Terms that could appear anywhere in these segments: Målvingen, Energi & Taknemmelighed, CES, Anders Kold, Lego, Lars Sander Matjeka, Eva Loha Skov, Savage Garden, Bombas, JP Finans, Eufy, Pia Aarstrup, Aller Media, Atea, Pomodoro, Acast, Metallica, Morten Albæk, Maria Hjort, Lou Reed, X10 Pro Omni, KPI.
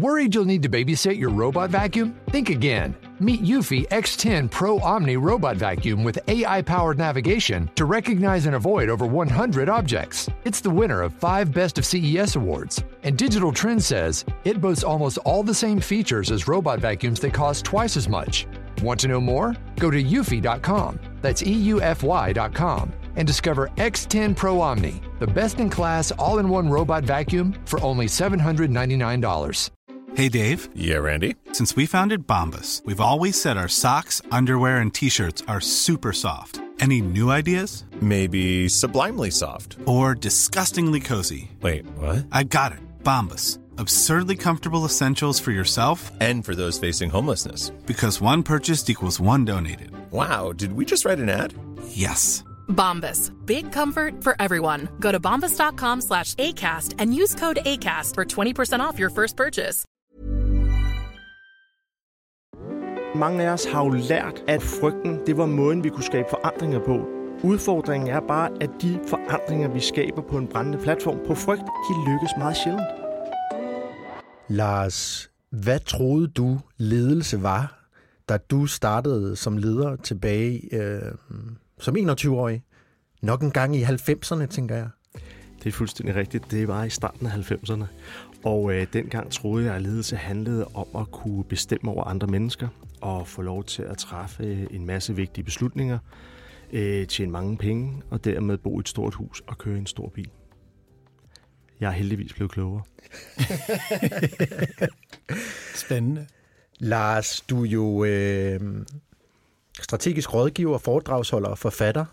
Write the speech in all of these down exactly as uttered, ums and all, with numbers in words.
Worried you'll need to babysit your robot vacuum? Think again. Meet Eufy X ten Pro Omni Robot Vacuum with A I-powered navigation to recognize and avoid over one hundred objects. It's the winner of five Best of C E S awards. And Digital Trends says it boasts almost all the same features as robot vacuums that cost twice as much. Want to know more? Go to eufy dot com, that's E U F Y dot com, and discover X ten Pro Omni, the best-in-class all-in-one robot vacuum for only seven hundred ninety-nine dollars. Hey, Dave. Yeah, Randy. Since we founded Bombas, we've always said our socks, underwear, and T-shirts are super soft. Any new ideas? Maybe sublimely soft. Or disgustingly cozy. Wait, what? I got it. Bombas. Absurdly comfortable essentials for yourself. And for those facing homelessness. Because one purchased equals one donated. Wow, did we just write an ad? Yes. Bombas. Big comfort for everyone. Go to bombas.com slash ACAST and use code ACAST for tyve procent off your first purchase. Mange af os har jo lært, at frygten, det var måden, vi kunne skabe forandringer på. Udfordringen er bare, at de forandringer, vi skaber på en brændende platform på frygt, de lykkes meget sjældent. Lars, hvad troede du ledelse var, da du startede som leder tilbage øh, som enogtyve-årig? Nok en gang i halvfemserne, tænker jeg. Det er fuldstændig rigtigt. Det var i starten af halvfemserne. Og øh, dengang troede jeg, at ledelse handlede om at kunne bestemme over andre mennesker og få lov til at træffe en masse vigtige beslutninger, øh, tjene mange penge og dermed bo i et stort hus og køre en stor bil. Jeg er heldigvis blevet klogere. Spændende. Lars, du er jo øh, strategisk rådgiver, foredragsholder og forfatter.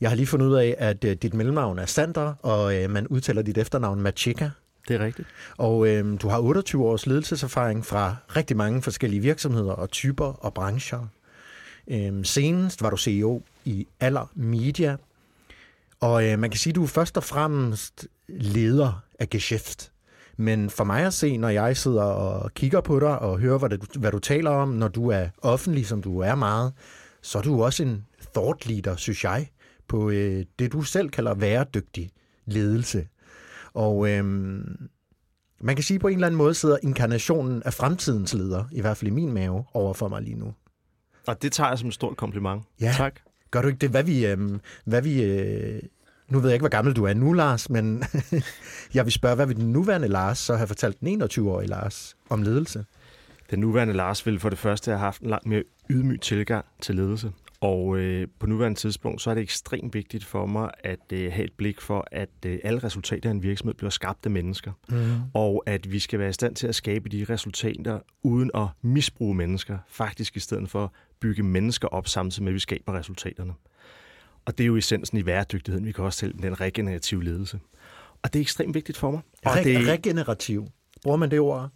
Jeg har lige fundet ud af, at øh, dit mellemnavn er Sander, og øh, man udtaler dit efternavn Matjeka. Det er rigtigt. Og øh, du har otteogtyve års ledelseserfaring fra rigtig mange forskellige virksomheder og typer og brancher. Øh, senest var du C E O i Aller Media. Og øh, man kan sige, at du er først og fremmest leder af geschæft. Men for mig at se, når jeg sidder og kigger på dig og hører, hvad du, hvad du taler om, når du er offentlig, som du er meget, så er du også en thought leader, synes jeg, på øh, det, du selv kalder væredygtig ledelse. Og øhm, man kan sige, at på en eller anden måde sidder inkarnationen af fremtidens leder, i hvert fald i min mave, overfor mig lige nu. Og det tager jeg som et stort kompliment. Ja. Tak. Gør du ikke det? Hvad vi... Øhm, hvad vi øh, nu ved jeg ikke, hvor gammel du er nu, Lars, men jeg vil spørge, hvad vil den nuværende Lars så have fortalt den enogtyve-årige Lars om ledelse? Den nuværende Lars ville for det første have haft en langt mere ydmyg tilgang til ledelse. Og øh, på nuværende tidspunkt, så er det ekstremt vigtigt for mig at øh, have et blik for, at øh, alle resultater af en virksomhed bliver skabt af mennesker. Mm. Og at vi skal være i stand til at skabe de resultater uden at misbruge mennesker. Faktisk i stedet for at bygge mennesker op samtidig med, at vi skaber resultaterne. Og det er jo essensen i væredygtigheden. Vi kan også tælle den regenerative ledelse. Og det er ekstremt vigtigt for mig. Og Re- det... Regenerativ? Bruger man det ord?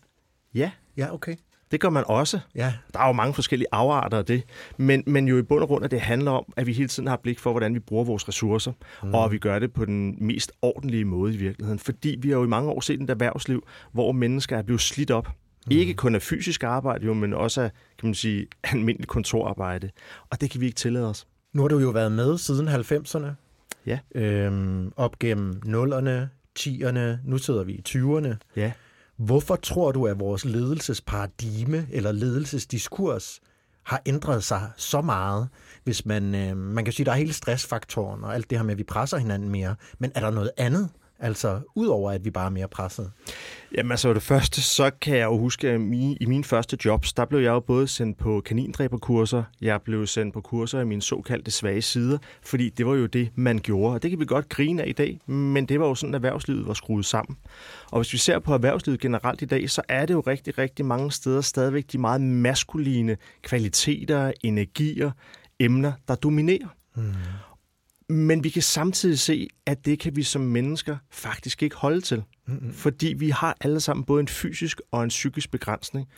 Ja. Ja, okay. Det gør man også. Ja. Der er jo mange forskellige afarter af det. Men, men jo i bund og grund, at det handler om, at vi hele tiden har blik for, hvordan vi bruger vores ressourcer. Mm. Og at vi gør det på den mest ordentlige måde i virkeligheden. Fordi vi har jo i mange år set et erhvervsliv, hvor mennesker er blevet slidt op. Mm. Ikke kun af fysisk arbejde, jo, men også af, kan man sige, almindeligt kontorarbejde. Og det kan vi ikke tillade os. Nu har du jo været med siden halvfemserne. Ja. Øhm, op gennem nullerne, tierne. Nu sidder vi i tyverne. Ja. Hvorfor tror du, at vores ledelsesparadigme eller ledelsesdiskurs har ændret sig så meget? Hvis man, øh, man kan sige, at der er hele stressfaktoren og alt det her med, at vi presser hinanden mere. Men er der noget andet? Altså, udover at vi bare er mere presset? Jamen altså, det første, så kan jeg jo huske, at i mine første jobs, der blev jeg jo både sendt på kanindræberkurser, jeg blev sendt på kurser i mine såkaldte svage sider, fordi det var jo det, man gjorde. Og det kan vi godt grine af i dag, men det var jo sådan, at erhvervslivet var skruet sammen. Og hvis vi ser på erhvervslivet generelt i dag, så er det jo rigtig, rigtig mange steder stadigvæk de meget maskuline kvaliteter, energier, emner, der dominerer. Hmm. Men vi kan samtidig se, at det kan vi som mennesker faktisk ikke holde til. Mm-hmm. Fordi vi har alle sammen både en fysisk og en psykisk begrænsning.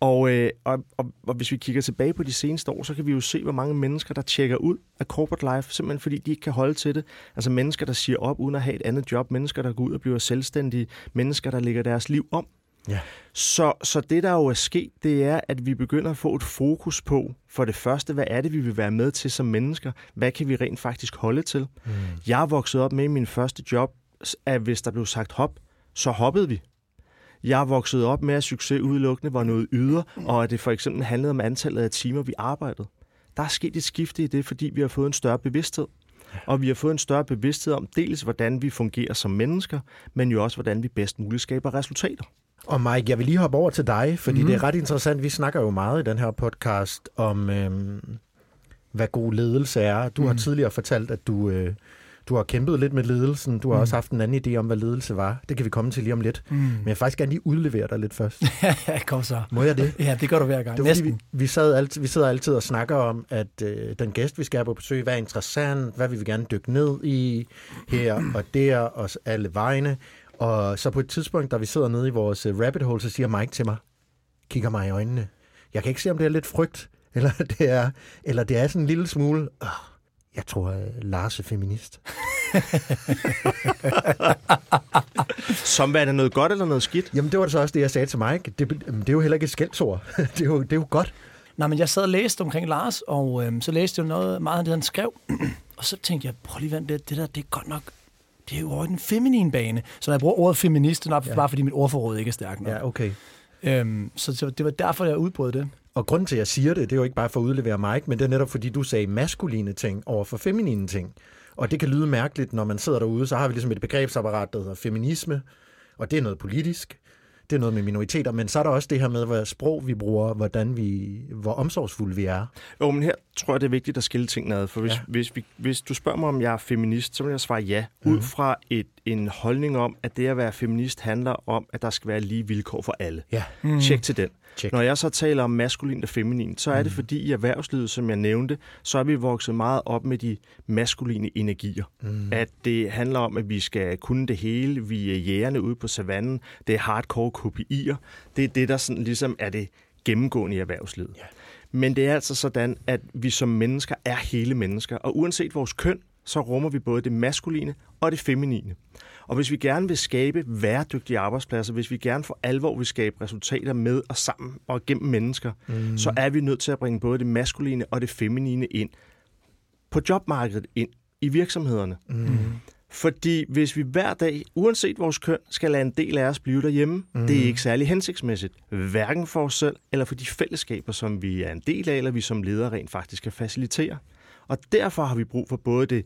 Og, øh, og, og, og hvis vi kigger tilbage på de seneste år, så kan vi jo se, hvor mange mennesker, der tjekker ud af corporate life, simpelthen fordi de ikke kan holde til det. Altså mennesker, der siger op uden at have et andet job. Mennesker, der går ud og bliver selvstændige. Mennesker, der lægger deres liv om. Ja. Så, så det, der jo er sket, det er, at vi begynder at få et fokus på, for det første, hvad er det, vi vil være med til som mennesker? Hvad kan vi rent faktisk holde til? Mm. Jeg voksede op med min første job, at hvis der blev sagt hop, så hoppede vi. Jeg voksede op med, at succes udelukkende var noget yder, og at det for eksempel handlede om antallet af timer, vi arbejdede. Der er sket et skifte i det, fordi vi har fået en større bevidsthed. Og vi har fået en større bevidsthed om dels, hvordan vi fungerer som mennesker, men jo også, hvordan vi bedst muligt skaber resultater. Og Mike, jeg vil lige hoppe over til dig, fordi mm. det er ret interessant. Vi snakker jo meget i den her podcast om, øhm, hvad god ledelse er. Du mm. har tidligere fortalt, at du... Øh, Du har kæmpet lidt med ledelsen. Du har mm. også haft en anden idé om, hvad ledelse var. Det kan vi komme til lige om lidt. Mm. Men jeg vil faktisk gerne lige udlevere dig lidt først. Kom så. Må jeg det? Ja, det gør du hver gang. Det var, Næsten. Vi, vi, sad alt, vi sidder altid og snakker om, at øh, den gæst, vi skal have på besøg, hvad er interessant, hvad vil vi gerne dykke ned i, her og der, og alle vegne. Og så på et tidspunkt, da vi sidder nede i vores rabbit hole, så siger Mike til mig, kigger mig i øjnene. Jeg kan ikke se, om det er lidt frygt, eller det er, eller det er sådan en lille smule... Øh. Jeg tror, at Lars er feminist. Som var det noget godt eller noget skidt? Jamen, det var så også det, jeg sagde til Mike. Det, det er jo heller ikke et skældsord. det, er jo, det er jo godt. Nej, men jeg sad og læste omkring Lars, og øhm, så læste jeg noget meget af det, han skrev. Og så tænkte jeg, prøv lige vent, det, det der, det er godt nok... Det er jo over i den feminine bane. Så når jeg bruger ordet feminist, det er bare ja. fordi mit ordforråd ikke er stærkt nok. Ja, okay. Øhm, så, så det var derfor, jeg udbrød det. Og grunden til, at jeg siger det, det er jo ikke bare for at udlevere Mike, men det er netop, fordi du sagde maskuline ting over for feminine ting. Og det kan lyde mærkeligt, når man sidder derude, så har vi ligesom et begrebsapparat, der hedder feminisme, og det er noget politisk, det er noget med minoriteter, men så er der også det her med, hvad sprog vi bruger, hvordan vi, hvor omsorgsfulde vi er. Jo, men her tror jeg, det er vigtigt at skille tingene ad, for hvis, ja. hvis, vi, hvis du spørger mig, om jeg er feminist, så vil jeg svare ja, mm. ud fra et, en holdning om, at det at være feminist handler om, at der skal være lige vilkår for alle. Ja. Mm. Tjek til den. Check. Når jeg så taler om maskulin og feminin, så er mm. det fordi i erhvervslivet, som jeg nævnte, så er vi vokset meget op med de maskuline energier. Mm. At det handler om, at vi skal kunne det hele, vi er jægerne ude på savannen, det er hardcore K P I'er, det er det, der sådan, ligesom er det gennemgående i erhvervslivet. Yeah. Men det er altså sådan, at vi som mennesker er hele mennesker, og uanset vores køn, så rummer vi både det maskuline og det feminine. Og hvis vi gerne vil skabe væredygtige arbejdspladser, hvis vi gerne for alvor vil skabe resultater med og sammen og gennem mennesker, mm. så er vi nødt til at bringe både det maskuline og det feminine ind på jobmarkedet, ind i virksomhederne. Mm. Fordi hvis vi hver dag, uanset vores køn, skal lade en del af os blive derhjemme, mm. det er ikke særlig hensigtsmæssigt. Hverken for os selv eller for de fællesskaber, som vi er en del af, eller vi som ledere rent faktisk kan facilitere. Og derfor har vi brug for både det,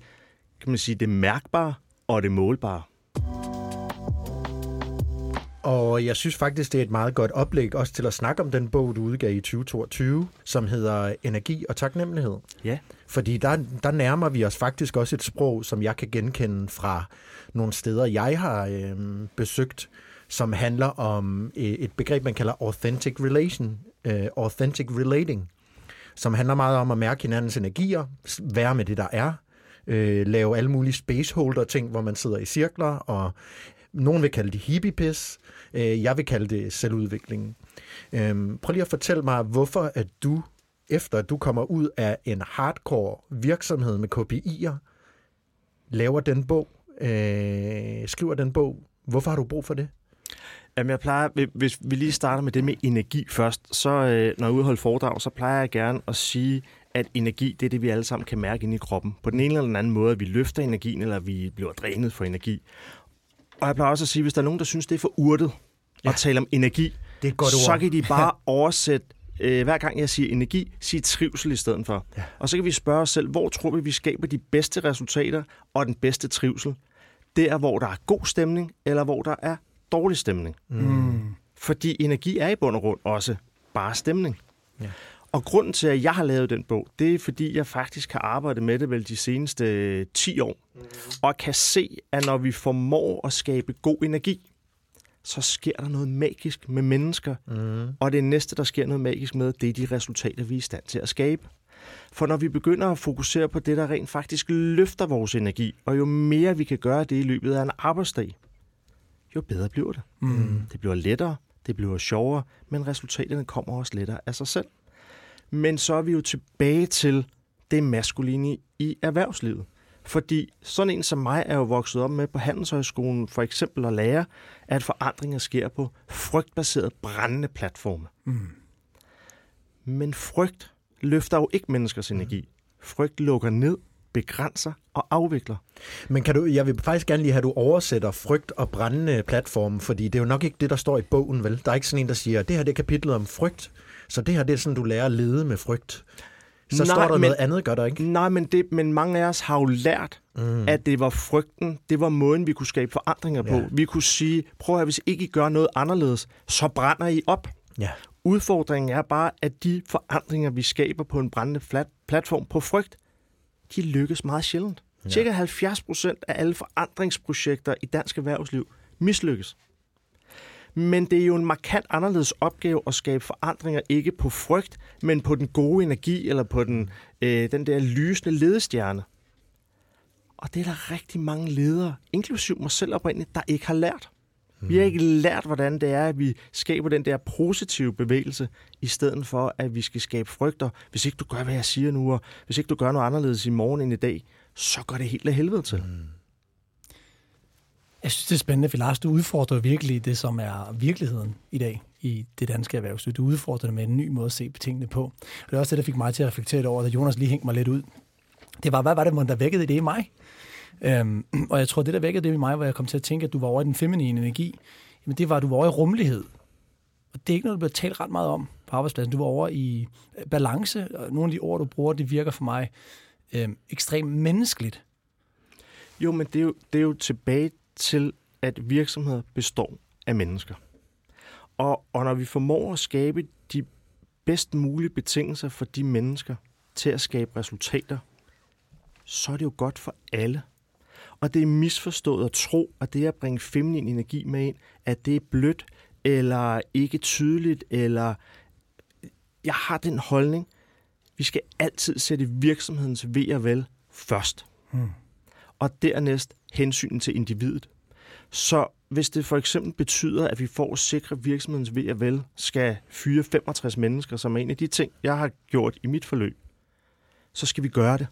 kan man sige, det mærkbare og det målbare. Og jeg synes faktisk, det er et meget godt oplæg også til at snakke om den bog, du udgav i tyve toogtyve, som hedder Energi og Taknemmelighed. Ja. Fordi der, der nærmer vi os faktisk også et sprog, som jeg kan genkende fra nogle steder, jeg har øh, besøgt, som handler om et begreb, man kalder authentic relation, øh, authentic relating. Som handler meget om at mærke hinandens energier, være med det, der er, øh, lave alle mulige spaceholder-ting, hvor man sidder i cirkler, og nogen vil kalde det hippie-pis, øh, jeg vil kalde det selvudvikling. Øh, prøv lige at fortælle mig, hvorfor at du, efter at du kommer ud af en hardcore virksomhed med K P I'er, laver den bog, øh, skriver den bog. Hvorfor har du brug for det? Jamen, jeg plejer, hvis vi lige starter med det med energi først, så øh, når jeg udholder foredrag, så plejer jeg gerne at sige, at energi, det er det, vi alle sammen kan mærke inde i kroppen. På den ene eller den anden måde, at vi løfter energien, eller vi bliver drænet for energi. Og jeg plejer også at sige, at hvis der er nogen, der synes, det er for urtet ja. at tale om energi, det er et godt ord. Så kan de bare oversætte, øh, hver gang jeg siger energi, sige trivsel i stedet for. Ja. Og så kan vi spørge os selv, hvor tror vi, vi skaber de bedste resultater og den bedste trivsel? Der, hvor der er god stemning, eller hvor der er dårlig stemning. Mm. Fordi energi er i bund og grund også bare stemning. Ja. Og grunden til, at jeg har lavet den bog, det er, fordi jeg faktisk har arbejdet med det vel de seneste ti år, mm. og kan se, at når vi formår at skabe god energi, så sker der noget magisk med mennesker, mm. og det næste, der sker noget magisk med, det er de resultater, vi er i stand til at skabe. For når vi begynder at fokusere på det, der rent faktisk løfter vores energi, og jo mere vi kan gøre det i løbet af en arbejdsdag, jo bedre bliver det. Mm. Det bliver lettere, det bliver sjovere, men resultaterne kommer også lettere af sig selv. Men så er vi jo tilbage til det maskuline i erhvervslivet. Fordi sådan en som mig er jo vokset op med på Handelshøjskolen for eksempel at lære, at forandringer sker på frygtbaserede brændende platforme. Mm. Men frygt løfter jo ikke menneskers energi. Frygt lukker ned, begrænser og afvikler. Men kan du, jeg vil faktisk gerne lige have, at du oversætter frygt og brændende platforme, fordi det er jo nok ikke det, der står i bogen, vel? Der er ikke sådan en, der siger, det her det er kapitlet om frygt, så det her det er sådan, du lærer at lede med frygt. Så nej, står der men, noget andet, gør der ikke? Nej, men, det, men mange af os har jo lært, mm. at det var frygten, det var måden, vi kunne skabe forandringer ja. på. Vi kunne sige, prøv at hvis ikke I gør noget anderledes, så brænder I op. Ja. Udfordringen er bare, at de forandringer, vi skaber på en brændende flat platform på frygt, de lykkes meget sjældent. Ja. Cirka halvfjerds procent af alle forandringsprojekter i dansk erhvervsliv mislykkes. Men det er jo en markant anderledes opgave at skabe forandringer, ikke på frygt, men på den gode energi eller på den, øh, den der lysende ledestjerne. Og det er der rigtig mange ledere, inklusiv mig selv oprindeligt, der ikke har lært. Mm. Vi har ikke lært, hvordan det er, at vi skaber den der positive bevægelse, i stedet for, at vi skal skabe frygter. Hvis ikke du gør, hvad jeg siger nu, og hvis ikke du gør noget anderledes i morgen end i dag, så går det helt af helvede til. Mm. Jeg synes, det er spændende, for Lars, du udfordrer virkelig det, som er virkeligheden i dag i det danske erhvervsliv. Du udfordrer det med en ny måde at se tingene på. Og det er også det, der fik mig til at reflektere over, da Jonas lige hængte mig lidt ud. Det var, hvad var det, der vækkede det i mig? Øhm, og jeg tror, det der vækkede det i mig, hvor jeg kom til at tænke, at du var over i den feminine energi. Jamen det var, at du var over i rummelighed. Og det er ikke noget, du bliver talt ret meget om på arbejdspladsen. Du var over i balance, og nogle af de ord, du bruger, det virker for mig øhm, ekstremt menneskeligt. Jo, men det er jo, det er jo tilbage til, at virksomheder består af mennesker. Og, og når vi formår at skabe de bedst mulige betingelser for de mennesker til at skabe resultater, så er det jo godt for alle. Og det er misforstået at tro, at det at bringe feminin energi med ind, at det er blødt, eller ikke tydeligt, eller jeg har den holdning, vi skal altid sætte virksomhedens ve og vel først. Hmm. Og dernæst hensynet til individet. Så hvis det for eksempel betyder, at vi for at sikre virksomhedens ve og vel skal fyre femogtres mennesker, som er en af de ting, jeg har gjort i mit forløb, så skal vi gøre det.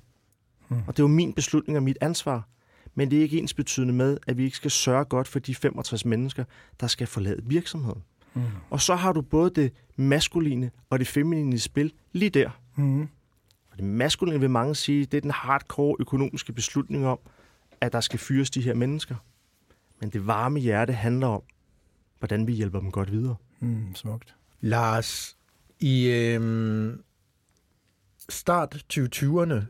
Hmm. Og det er jo min beslutning og mit ansvar. Men det er ikke ens betydende med, at vi ikke skal sørge godt for de femogtres mennesker, der skal forlade virksomheden. Hmm. Og så har du både det maskuline og det feminine spil lige der. Hmm. Og det maskuline vil mange sige, det er den hardcore økonomiske beslutning om, at der skal fyres de her mennesker. Men det varme hjerte handler om, hvordan vi hjælper dem godt videre. Hmm, smukt. Lars, i øh, start tyve tyverne,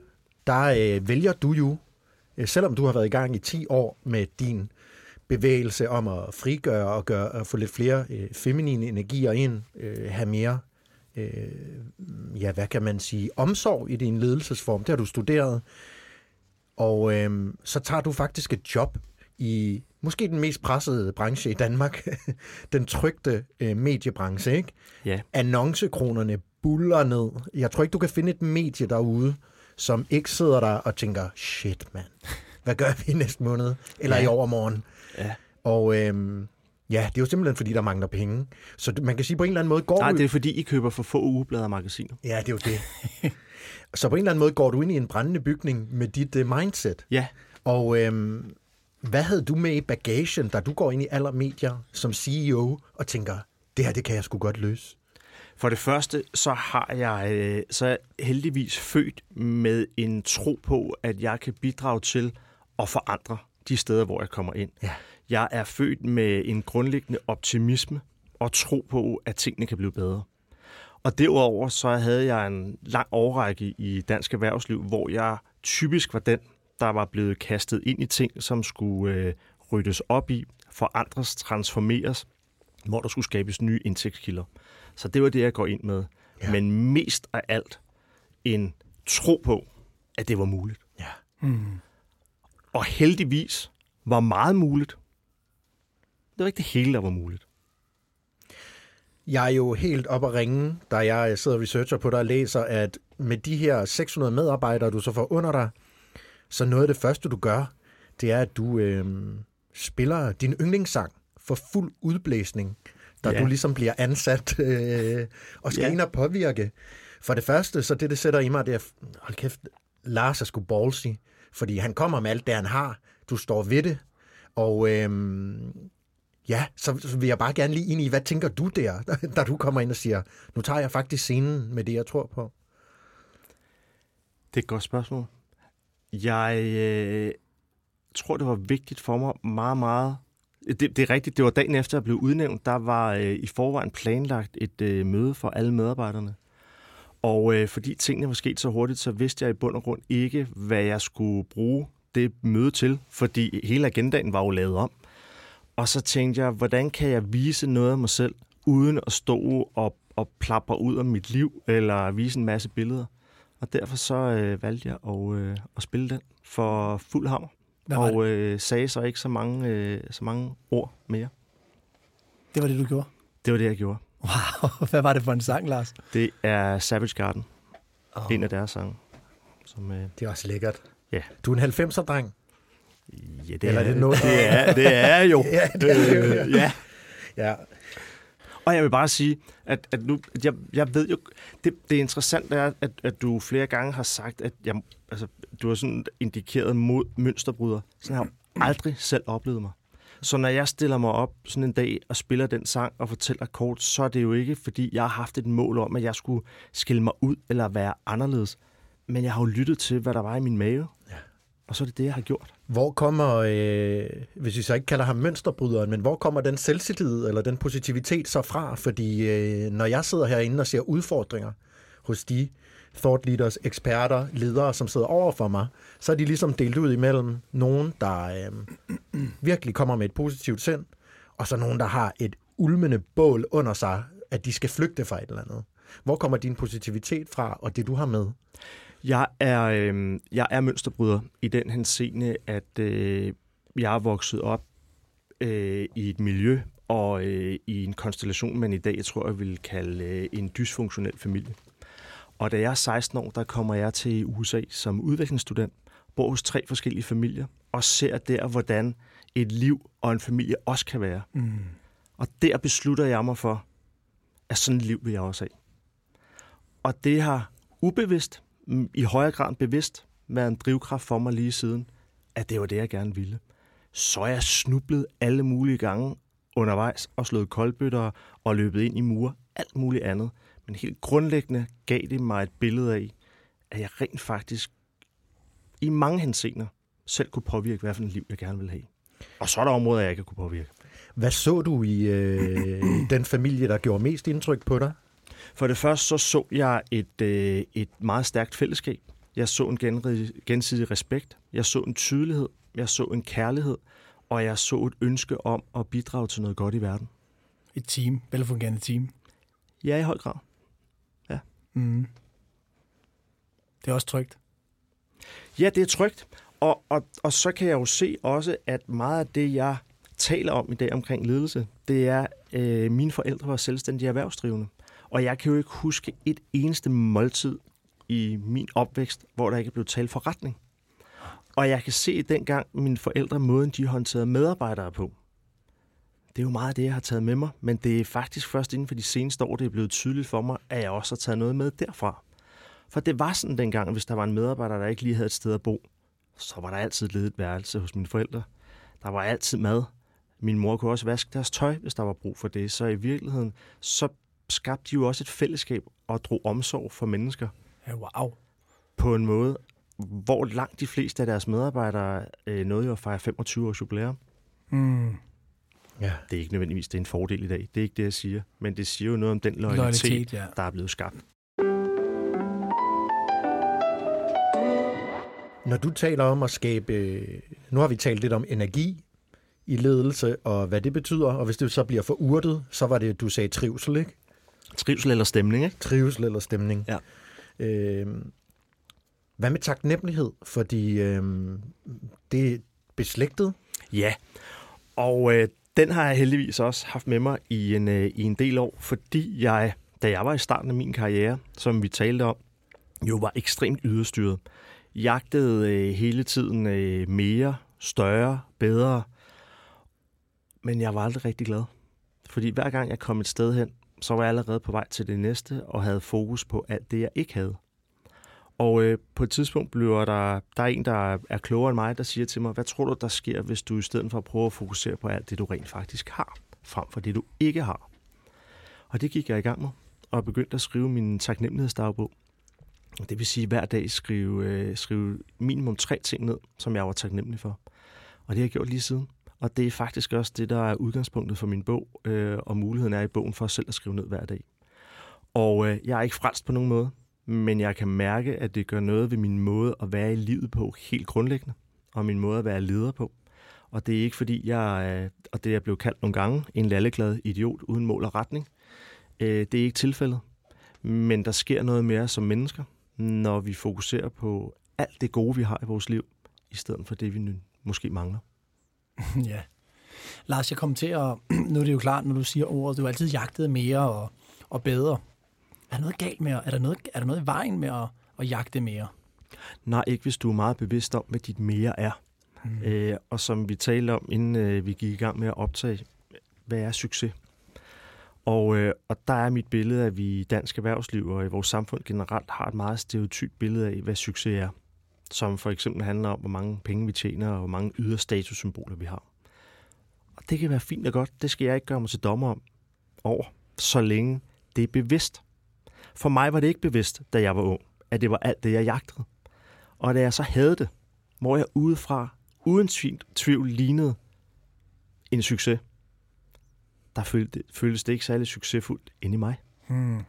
der øh, vælger du jo, øh, selvom du har været i gang i ti år med din bevægelse om at frigøre og gøre, at få lidt flere øh, feminine energier ind, øh, have mere, øh, ja, hvad kan man sige, omsorg i din ledelsesform. Det har du studeret. Og øh, så tager du faktisk et job i måske den mest pressede branche i Danmark, den trykte øh, mediebranche, ikke? Ja. Annoncekronerne buller ned. Jeg tror ikke, du kan finde et medie derude, som ikke sidder der og tænker, shit mand, hvad gør vi næste måned? Eller ja. I overmorgen? Ja. Og øhm, ja, det er jo simpelthen fordi, der mangler penge. Så man kan sige, på en eller anden måde går Nej, du... Nej, det er fordi, I køber for få ugeblader og magasiner. Ja, det er jo det. Så på en eller anden måde går du ind i en brændende bygning med dit uh, mindset. Ja. Og øhm, hvad havde du med i bagagen, da du går ind i Aller Media som C E O og tænker, det her, det kan jeg sgu godt løse? For det første, så har jeg så heldigvis født med en tro på, at jeg kan bidrage til at forandre de steder, hvor jeg kommer ind. Ja. Jeg er født med en grundlæggende optimisme og tro på, at tingene kan blive bedre. Og derudover så havde jeg en lang årrække i dansk erhvervsliv, hvor jeg typisk var den, der var blevet kastet ind i ting, som skulle øh, ryddes op i, forandres, transformeres, hvor der skulle skabes nye indtægtskilder. Så det var det, jeg går ind med. Ja. Men mest af alt en tro på, at det var muligt. Ja. Mm. Og heldigvis var meget muligt. Det var ikke det hele, der var muligt. Jeg er jo helt op at ringe, da jeg sidder og researcher på dig og læser, at med de her seks hundrede medarbejdere, du så får under dig, så noget af det første, du gør, det er, at du øh, spiller din yndlingssang for fuld udblæsning, der ja. du ligesom bliver ansat øh, og skal ja. ind og påvirke. For det første, så det, det sætter i mig, det er, hold kæft, Lars er sgu ballsy, fordi han kommer med alt det, han har. Du står ved det. Og øh, ja, så, så vil jeg bare gerne lige ind i, hvad tænker du der, da du kommer ind og siger, nu tager jeg faktisk scenen med det, jeg tror på? Det er et godt spørgsmål. Jeg øh, tror, det var vigtigt for mig meget, meget... Det, det er rigtigt, det var dagen efter, jeg blev udnævnt. Der var øh, i forvejen planlagt et øh, møde for alle medarbejderne. Og øh, fordi tingene var sket så hurtigt, så vidste jeg i bund og grund ikke, hvad jeg skulle bruge det møde til. Fordi hele agendaen var jo lavet om. Og så tænkte jeg, hvordan kan jeg vise noget af mig selv, uden at stå og, og plapre ud om mit liv, eller vise en masse billeder. Og derfor så øh, valgte jeg at, øh, at spille den for fuld hammer. Og øh, sagde så ikke så mange, øh, så mange ord mere. Det var det, du gjorde? Det var det, jeg gjorde. Wow, hvad var det for en sang, Lars? Det er Savage Garden. Oh. En af deres sange. Som, øh... det er også lækkert. Ja. Du er en halvfemser-dreng. Ja, det er, er det noget? Det er, det er jo. Ja, det er jo. Øh, ja. Ja. Og jeg vil bare sige, at, at nu, at jeg, jeg ved jo, det, det interessante er, at, at du flere gange har sagt, at jeg, altså, du har sådan indikeret mod mønsterbryder. Sådan har jeg aldrig selv oplevet mig. Så når jeg stiller mig op sådan en dag og spiller den sang og fortæller kort, så er det jo ikke, fordi jeg har haft et mål om, at jeg skulle skille mig ud eller være anderledes. Men jeg har jo lyttet til, hvad der var i min mave. Ja. Og så er det det, jeg har gjort. Hvor kommer, øh, hvis vi så ikke kalder ham mønsterbryderen, men hvor kommer den selvtillid eller den positivitet så fra? Fordi øh, når jeg sidder herinde og ser udfordringer hos de thought leaders, eksperter, ledere, som sidder over for mig, så er de ligesom delt ud imellem nogen, der øh, virkelig kommer med et positivt sind, og så nogen, der har et ulmende bål under sig, at de skal flygte fra et eller andet. Hvor kommer din positivitet fra, og det du har med? Jeg er, øh, jeg er mønsterbryder i den henseende, at øh, jeg er vokset op øh, i et miljø og øh, i en konstellation, man i dag jeg tror, jeg vil kalde øh, en dysfunktionel familie. Og da jeg er seksten år, der kommer jeg til U S A som udviklingsstudent, bor hos tre forskellige familier og ser der, hvordan et liv og en familie også kan være. Mm. Og der beslutter jeg mig for, at sådan et liv vil jeg også have. Og det har ubevidst, i højere grad bevidst, været en drivkraft for mig lige siden, at det var det, jeg gerne ville. Så er jeg snublet alle mulige gange undervejs og slået koldbøtter og løbet ind i mure, alt muligt andet. Men helt grundlæggende gav det mig et billede af, at jeg rent faktisk i mange henseender selv kunne påvirke, hvad for et liv, jeg gerne ville have. Og så er der områder, jeg ikke kunne påvirke. Hvad så du i øh, den familie, der gjorde mest indtryk på dig? For det første så, så jeg et, øh, et meget stærkt fællesskab. Jeg så en genri- gensidig respekt. Jeg så en tydelighed. Jeg så en kærlighed. Og jeg så et ønske om at bidrage til noget godt i verden. Et team. Velfungerende team. Ja, i høj grad. Ja. Mm. Det er også trygt. Ja, det er trygt. Og, og, og så kan jeg jo se også, at meget af det, jeg taler om i dag omkring ledelse, det er, øh, mine forældre var selvstændige erhvervsdrivende. Og jeg kan jo ikke huske et eneste måltid i min opvækst, hvor der ikke blev talt forretning. Og jeg kan se dengang mine forældre, måden de håndterede medarbejdere på. Det er jo meget af det, jeg har taget med mig, men det er faktisk først inden for de seneste år, det er blevet tydeligt for mig, at jeg også har taget noget med derfra. For det var sådan dengang, hvis der var en medarbejder, der ikke lige havde et sted at bo, så var der altid et ledigt værelse hos mine forældre. Der var altid mad. Min mor kunne også vaske deres tøj, hvis der var brug for det. Så i virkeligheden, så skabte de jo også et fællesskab og drog omsorg for mennesker. Ja, wow. På en måde, hvor langt de fleste af deres medarbejdere øh, nåede jo at fejre femogtyve års jubilæum. Mm. Ja. Det er ikke nødvendigvis, det er en fordel i dag. Det er ikke det, jeg siger. Men det siger jo noget om den loyalitet, loyalitet ja. Der er blevet skabt. Når du taler om at skabe... Nu har vi talt lidt om energi i ledelse, og hvad det betyder. Og hvis det så bliver for urtet, så var det, du sagde trivsel, ikke? Trivsel eller stemning, ikke? Trivsel eller stemning. Ja. Øhm, hvad med taknemmelighed? Fordi øhm, det er beslægtet. Ja, og øh, den har jeg heldigvis også haft med mig i en, øh, i en del år, fordi jeg, da jeg var i starten af min karriere, som vi talte om, jo var ekstremt yderstyret. Jagtede øh, hele tiden øh, mere, større, bedre. Men jeg var aldrig rigtig glad. Fordi hver gang jeg kom et sted hen, så var jeg allerede på vej til det næste, og havde fokus på alt det, jeg ikke havde. Og øh, på et tidspunkt bliver der, der er en, der er klogere end mig, der siger til mig, hvad tror du, der sker, hvis du i stedet for at prøve at fokusere på alt det, du rent faktisk har, frem for det, du ikke har? Og det gik jeg i gang med, og begyndte at skrive min taknemmelighedsdagbog. Det vil sige hver dag skrive, øh, skrive minimum tre ting ned, som jeg var taknemmelig for. Og det har jeg gjort lige siden. Og det er faktisk også det, der er udgangspunktet for min bog, øh, og muligheden er i bogen for selv at skrive ned hver dag. Og øh, jeg er ikke frelst på nogen måde, men jeg kan mærke, at det gør noget ved min måde at være i livet på helt grundlæggende, og min måde at være leder på. Og det er ikke fordi, jeg, øh, og det er jeg blevet kaldt nogle gange, en lalleglad idiot uden mål og retning. Øh, det er ikke tilfældet, men der sker noget mere som mennesker, når vi fokuserer på alt det gode, vi har i vores liv, i stedet for det, vi måske mangler. Ja. Lars, jeg kom til at... Nu er det jo klart, når du siger ordet, du har altid jagtet mere og, og bedre. Er der noget galt med, er der noget, er der noget i vejen med at, at jagte mere? Nej, ikke hvis du er meget bevidst om, hvad dit mere er. Mm. Øh, og som vi talte om, inden øh, vi gik i gang med at optage, hvad er succes? Og, øh, og der er mit billede, at vi i dansk erhvervsliv og i vores samfund generelt har et meget stereotypt billede af, hvad succes er. Som for eksempel handler om, hvor mange penge vi tjener, og hvor mange ydre statussymboler vi har. Og det kan være fint og godt. Det skal jeg ikke gøre mig til dommer om over, så længe det er bevidst. For mig var det ikke bevidst, da jeg var ung, at det var alt det, jeg jagtede. Og da jeg så havde det, hvor jeg udefra, uden tvivl, lignede en succes, der føltes det ikke særlig succesfuldt inde i mig. Hmm.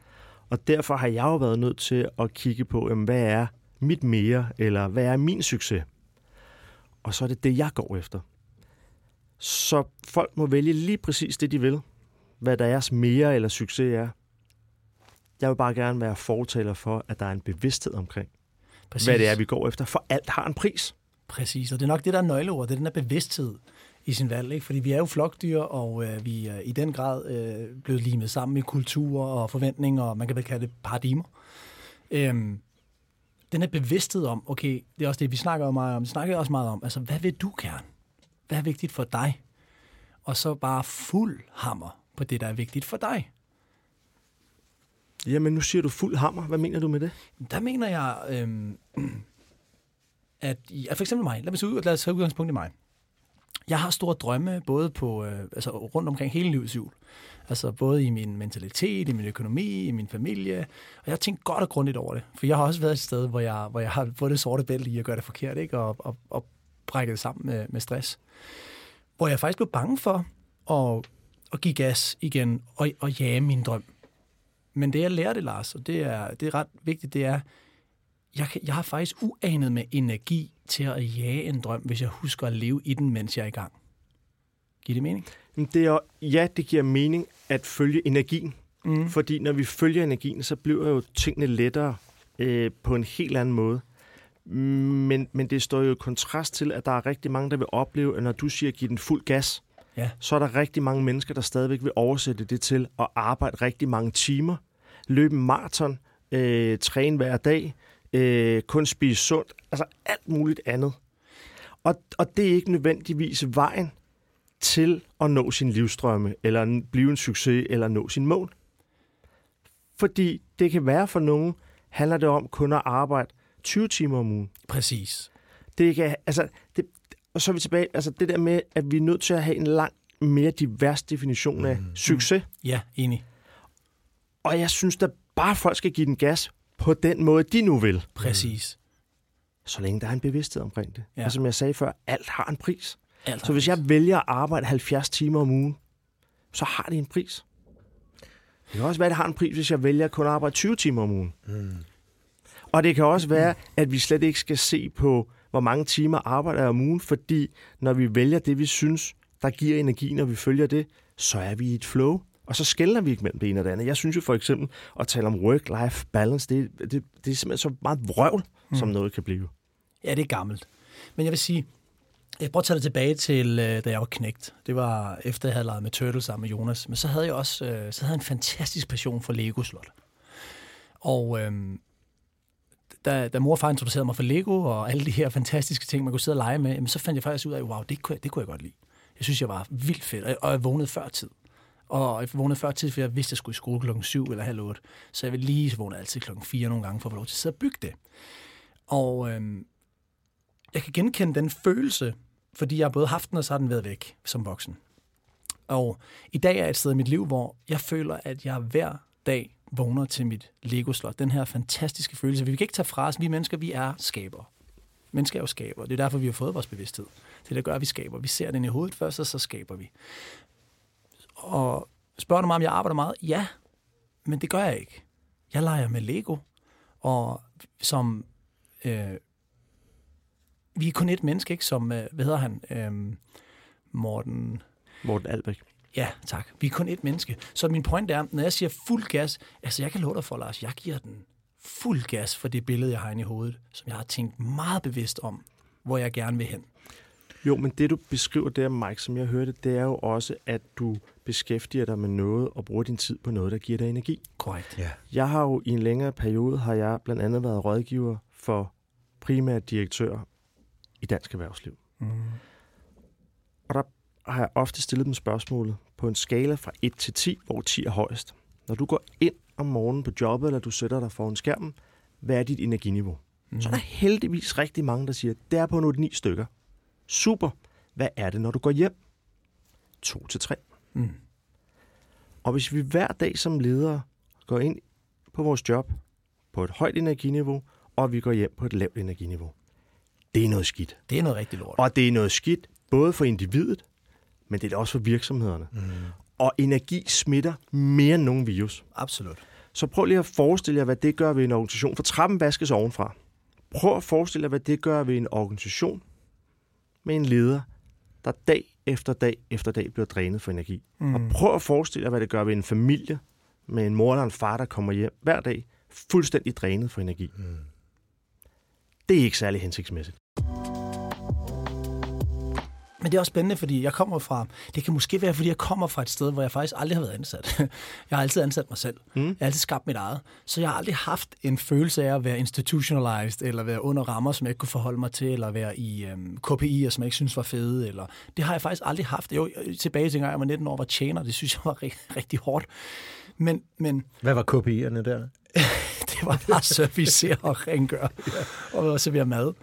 Og derfor har jeg jo været nødt til at kigge på, jamen, hvad er mit mere, eller hvad er min succes? Og så er det det, jeg går efter. Så folk må vælge lige præcis det, de vil. Hvad deres mere eller succes er. Jeg vil bare gerne være fortaler for, at der er en bevidsthed omkring, præcis, hvad det er, vi går efter. For alt har en pris. Præcis, og det er nok det, der er nøgleord. Det er den der bevidsthed i sin valg, ikke? Fordi vi er jo flokdyr, og øh, vi er i den grad øh, blevet limet sammen i kulturer og forventninger, og man kan vel kalde det paradigmer. Øhm, den er bevidsthed om, okay, det er også det, vi snakker meget om, vi snakker også meget om, altså, hvad vil du gerne? Hvad er vigtigt for dig? Og så bare fuld hammer på det, der er vigtigt for dig. Jamen, nu siger du fuld hammer. Hvad mener du med det? Der mener jeg, øhm, at, at for eksempel mig, lad mig tage ud, lad os tage udgangspunkt i mig. Jeg har store drømme, både på, øh, altså rundt omkring hele livets hjul. Altså både i min mentalitet, i min økonomi, i min familie. Og jeg har tænkt godt og grundigt over det. For jeg har også været et sted, hvor jeg, hvor jeg har fået det sorte bælte i at gøre det forkert, ikke? Og, og, og brækket det sammen med, med stress. Hvor jeg faktisk blev bange for at, at give gas igen og, og jage min drøm. Men det, jeg lærte, Lars, og det er, det er ret vigtigt, det er, jeg, kan, jeg har faktisk uanet med energi til at jage en drøm, hvis jeg husker at leve i den, mens jeg er i gang. Giver det mening? Det er, ja, det giver mening at følge energien. Mm. Fordi når vi følger energien, så bliver jo tingene lettere øh, på en helt anden måde. Men, men det står jo i kontrast til, at der er rigtig mange, der vil opleve, at når du siger, giv den fuld gas, ja, så er der rigtig mange mennesker, der stadigvæk vil oversætte det til at arbejde rigtig mange timer, løbe maraton, øh, træne hver dag, Øh, kun spise sundt, altså alt muligt andet. Og, og det er ikke nødvendigvis vejen til at nå sin livsdrømme, eller blive en succes, eller nå sin mål. Fordi det kan være for nogen, handler det om kun at arbejde tyve timer om ugen. Præcis. Det kan, altså, det, og så er vi tilbage, altså det der med, at vi er nødt til at have en langt mere divers definition af mm. succes. Mm. Ja, enig. Og jeg synes da bare, folk skal give den gas, på den måde, de nu vil. Præcis. Så længe der er en bevidsthed omkring det. Ja. Og som jeg sagde før, alt har en pris. Alt har så hvis jeg pris. vælger at arbejde halvfjerds timer om ugen, så har det en pris. Det kan også være, at det har en pris, hvis jeg vælger at kun arbejde tyve timer om ugen. Mm. Og det kan også være, at vi slet ikke skal se på, hvor mange timer arbejder jeg om ugen, fordi når vi vælger det, vi synes, der giver energi, når vi følger det, så er vi i et flow. Og så skælder vi ikke mellem det ene og det andet. Jeg synes jo for eksempel, at tale om work-life balance, det, det, det er simpelthen så meget vrøvl, mm. som noget kan blive. Ja, det er gammelt. Men jeg vil sige, jeg prøver at tage det tilbage til, da jeg var knægt. Det var efter, jeg havde leget med Turtle sammen med Jonas. Men så havde jeg også så havde jeg en fantastisk passion for Lego-slot. Og øhm, da, da mor og far introducerede mig for Lego og alle de her fantastiske ting, man kunne sidde og lege med, jamen, så fandt jeg faktisk ud af, wow, det kunne jeg, det kunne jeg godt lide. Jeg synes, jeg var vildt fedt, og jeg vågnede før tid. Og jeg vågnede før tid, for jeg vidste, at jeg skulle i skole klokken syv eller halv otte. Så jeg ville lige vågne altid klokken fire nogle gange, for at få lov til at sidde og bygge det. Og øhm, jeg kan genkende den følelse, fordi jeg har både haft den, og så har den været væk som voksen. Og i dag er jeg et sted i mit liv, hvor jeg føler, at jeg hver dag vågner til mit Lego-slot. Den her fantastiske følelse. Vi kan ikke tage fra os, vi mennesker, vi er skabere. Mennesker er jo skabere. Det er derfor, vi har fået vores bevidsthed. Det, der gør, at vi skaber. Vi ser den i hovedet først, og så skaber vi. Og spørger du mig, om jeg arbejder meget? Ja, men det gør jeg ikke. Jeg leger med Lego, og som... Øh, vi er kun et menneske, ikke? Som, øh, hvad hedder han? Øh, Morten... Morten Albæk. Ja, tak. Vi er kun et menneske. Så min point er, når jeg siger fuld gas, altså jeg kan love dig for, Lars, jeg giver den fuld gas for det billede, jeg har inde i hovedet, som jeg har tænkt meget bevidst om, hvor jeg gerne vil hen. Jo, men det du beskriver der, Mike, som jeg hørte, det er jo også, at du beskæftiger dig med noget og bruger din tid på noget, der giver dig energi. Korrekt. Yeah. Jeg har jo i en længere periode, har jeg blandt andet været rådgiver for primært direktører i dansk erhvervsliv. Mm. Og der har jeg ofte stillet dem spørgsmålet på en skala fra et til ti, hvor ti er højst. Når du går ind om morgenen på jobbet, eller du sætter dig foran skærmen, hvad er dit energiniveau? Mm. Så er der heldigvis rigtig mange, der siger, det er på noget ni stykker. Super. Hvad er det, når du går hjem? to til tre. Mm. Og hvis vi hver dag som ledere går ind på vores job på et højt energiniveau, og vi går hjem på et lavt energiniveau, det er noget skidt. Det er noget rigtig lort. Og det er noget skidt, både for individet, men det er også for virksomhederne. Mm. Og energi smitter mere end nogen virus. Absolut. Så prøv lige at forestille jer, hvad det gør ved en organisation. For trappen vaskes ovenfra. Prøv at forestille jer, hvad det gør ved en organisation med en leder, der dag efter dag efter dag bliver drænet for energi. Mm. Og prøv at forestille jer, hvad det gør ved en familie med en mor eller en far, der kommer hjem hver dag fuldstændig drænet for energi. Mm. Det er ikke særlig hensigtsmæssigt. Men det er også spændende, fordi jeg kommer fra... Det kan måske være, fordi jeg kommer fra et sted, hvor jeg faktisk aldrig har været ansat. Jeg har altid ansat mig selv. Mm. Jeg har altid skabt mit eget. Så jeg har aldrig haft en følelse af at være institutionalized, eller være under rammer, som jeg ikke kunne forholde mig til, eller være i øhm, K P I'er, som jeg ikke synes var fede. Eller... Det har jeg faktisk aldrig haft. Jo, tilbage til en gang, jeg var nitten år, var tjener. Det synes jeg var ri- rigtig hårdt. Men, men... Hvad var K P I'erne der? Det var bare servicere og rengøre, ja. Og servere mad.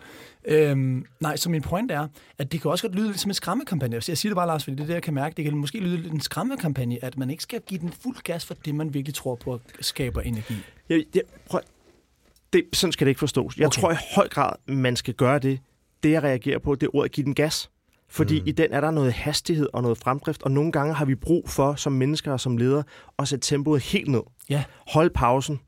Øhm, nej, så min point er, at det kan også godt lyde lidt som en skræmmekampagne. Jeg siger det bare, Lars, fordi det er det, jeg kan mærke. Det kan måske lyde lidt en skræmmekampagne, at man ikke skal give den fuld gas for det, man virkelig tror på, skaber energi. Ja, jeg, prøv, det, sådan skal det ikke forstås. Jeg okay. tror i høj grad, man skal gøre det. Det, jeg reagerer på, det er ordet give den gas. Fordi mm. i den er der noget hastighed og noget fremdrift, og nogle gange har vi brug for, som mennesker og som ledere, at sætte tempoet helt ned. Ja. Hold pausen.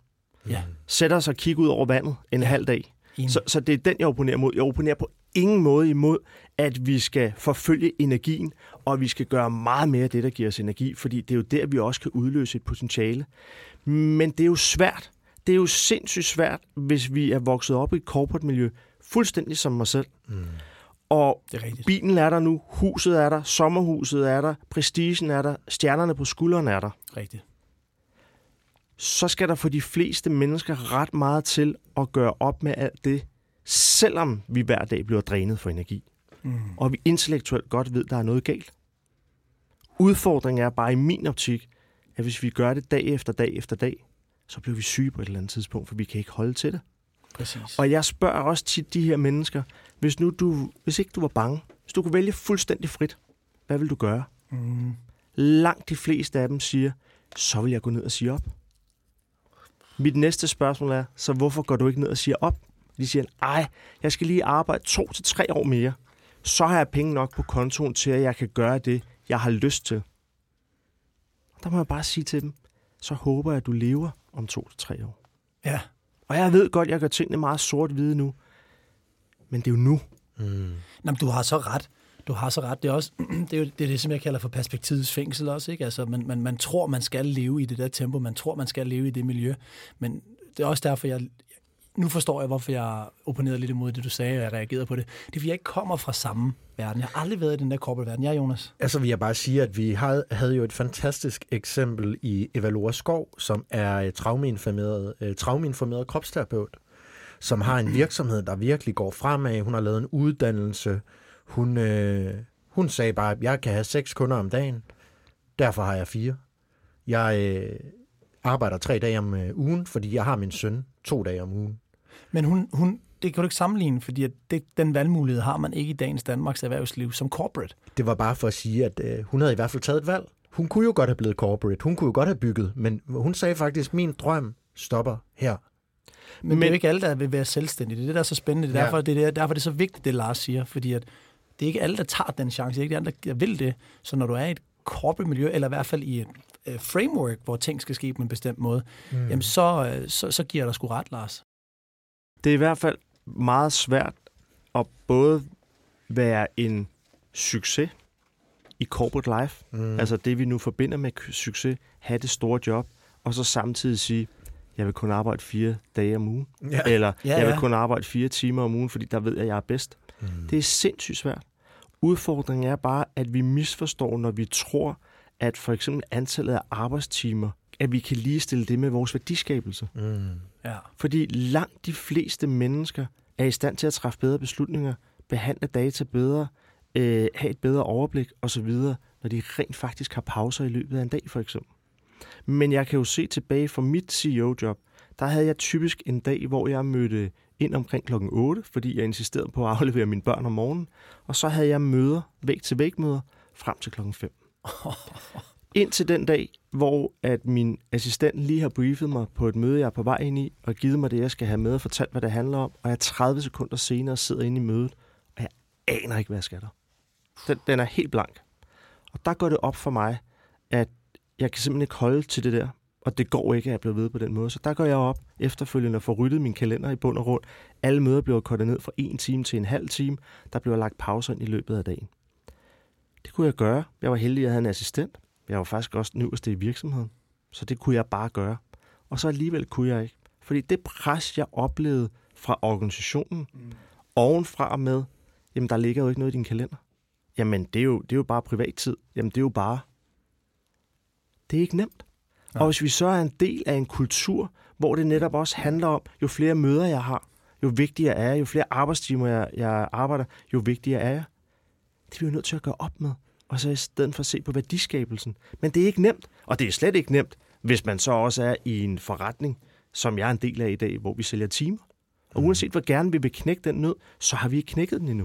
Ja. Sætter sig og kigger ud over vandet en ja. halv dag. Så, så det er den, jeg opponerer mod. Jeg opponerer på ingen måde imod, at vi skal forfølge energien, og vi skal gøre meget mere af det, der giver os energi, fordi det er jo der, vi også kan udløse et potentiale. Men det er jo svært. Det er jo sindssygt svært, hvis vi er vokset op i et corporate miljø, fuldstændig som mig selv. Mm. Og bilen er der nu, huset er der, sommerhuset er der, prestigen er der, stjernerne på skuldrene er der. Rigtigt. Så skal der for de fleste mennesker ret meget til at gøre op med alt det, selvom vi hver dag bliver drænet for energi. Mm. Og vi intellektuelt godt ved, at der er noget galt. Udfordringen er bare i min optik, at hvis vi gør det dag efter dag efter dag, så bliver vi syge på et eller andet tidspunkt, for vi kan ikke holde til det. Præcis. Og jeg spørger også tit de her mennesker, hvis, nu du, hvis ikke du var bange, hvis du kunne vælge fuldstændig frit, hvad vil du gøre? Mm. Langt de fleste af dem siger, så vil jeg gå ned og sige op. Mit næste spørgsmål er, så hvorfor går du ikke ned og siger op? De siger, nej, jeg skal lige arbejde to til tre år mere. Så har jeg penge nok på kontoen til, at jeg kan gøre det, jeg har lyst til. Der må jeg bare sige til dem, så håber jeg, at du lever om to til tre år. Ja. Og jeg ved godt, jeg gør tingene meget sort-hvide nu. Men det er jo nu. Mm. Nå, men du har så ret. Du har så ret. Det er, også, det, er jo, det er det, som jeg kalder for perspektivets fængsel også. Ikke? Altså, man, man, man tror, man skal leve i det der tempo. Man tror, man skal leve i det miljø. Men det er også derfor, jeg... Nu forstår jeg, hvorfor jeg opponerede lidt imod det, du sagde, og jeg reagerede på det. Det er, fordi jeg ikke kommer fra samme verden. Jeg har aldrig været i den der korporate-verden. Jeg, Jonas. Altså vil jeg bare sige, at vi havde, havde jo et fantastisk eksempel i Eva Loha Skov, som er traumeinformeret, øh, traumeinformeret kropsterapeut, som har en virksomhed, der virkelig går fremad. Hun har lavet en uddannelse. Hun, øh, hun sagde bare, at jeg kan have seks kunder om dagen. Derfor har jeg fire. Jeg øh, arbejder tre dage om øh, ugen, fordi jeg har min søn to dage om ugen. Men hun, hun, det kan du ikke sammenligne, fordi det, den valgmulighed har man ikke i dagens Danmarks erhvervsliv som corporate. Det var bare for at sige, at øh, hun havde i hvert fald taget et valg. Hun kunne jo godt have blevet corporate, hun kunne jo godt have bygget, men hun sagde faktisk, min drøm stopper her. Men, men det er jo ikke alle, der vil være selvstændige. Det er det, der er så spændende. Det er, ja. derfor, det er derfor er det så vigtigt, det Lars siger, fordi at det er ikke alle, der tager den chance. Det er ikke alle, der vil det. Så når du er i et corporate miljø, eller i hvert fald i et uh, framework, hvor ting skal ske på en bestemt måde, mm. jamen så, uh, så, så giver der sgu ret, Lars. Det er i hvert fald meget svært at både være en succes i corporate life, mm. altså det, vi nu forbinder med succes, have det store job, og så samtidig sige, jeg vil kun arbejde fire dage om ugen, ja. eller ja, ja. jeg vil kun arbejde fire timer om ugen, fordi der ved jeg, at jeg er bedst. Mm. Det er sindssygt svært. Udfordringen er bare, at vi misforstår, når vi tror, at for eksempel antallet af arbejdstimer, at vi kan ligestille det med vores værdiskabelse. Mm. Ja. Fordi langt de fleste mennesker er i stand til at træffe bedre beslutninger, behandle data bedre, øh, have et bedre overblik osv., når de rent faktisk har pauser i løbet af en dag, for eksempel. Men jeg kan jo se tilbage fra mit C E O-job, der havde jeg typisk en dag, hvor jeg mødte ind omkring klokken otte, fordi jeg insisterede på at aflevere mine børn om morgenen, og så havde jeg møder, væg-til-væg-møder, frem til klokken fem. Indtil den dag, hvor at min assistent lige har briefet mig på et møde, jeg er på vej ind i, og givet mig det, jeg skal have med og fortalt, hvad det handler om, og jeg tredive sekunder senere sidder inde i mødet, og jeg aner ikke, hvad jeg skal der. Den, den er helt blank. Og der går det op for mig, at jeg kan simpelthen ikke holde til det der, og det går ikke, at jeg bliver ved på den måde. Så der går jeg op efterfølgende og får ryddet min kalender i bund og grund. Alle møder bliver kortet ned fra en time til en halv time. Der bliver lagt pauser ind i løbet af dagen. Det kunne jeg gøre. Jeg var heldig, at jeg havde en assistent. Jeg var faktisk også den øverste i virksomheden. Så det kunne jeg bare gøre. Og så alligevel kunne jeg ikke. Fordi det pres, jeg oplevede fra organisationen, mm. ovenfra med, jamen der ligger jo ikke noget i din kalender. Jamen det er jo, det er jo bare privattid. Jamen det er jo bare... Det er ikke nemt. Nej. Og hvis vi så er en del af en kultur, hvor det netop også handler om, jo flere møder jeg har, jo vigtigere er jeg, jo flere arbejdstimer jeg, jeg arbejder, jo vigtigere er jeg. Det bliver vi nødt til at gøre op med. Og så i stedet for at se på værdiskabelsen. Men det er ikke nemt, og det er slet ikke nemt, hvis man så også er i en forretning, som jeg er en del af i dag, hvor vi sælger timer. Og mm. uanset hvor gerne vi vil knække den nød, så har vi ikke knækket den endnu.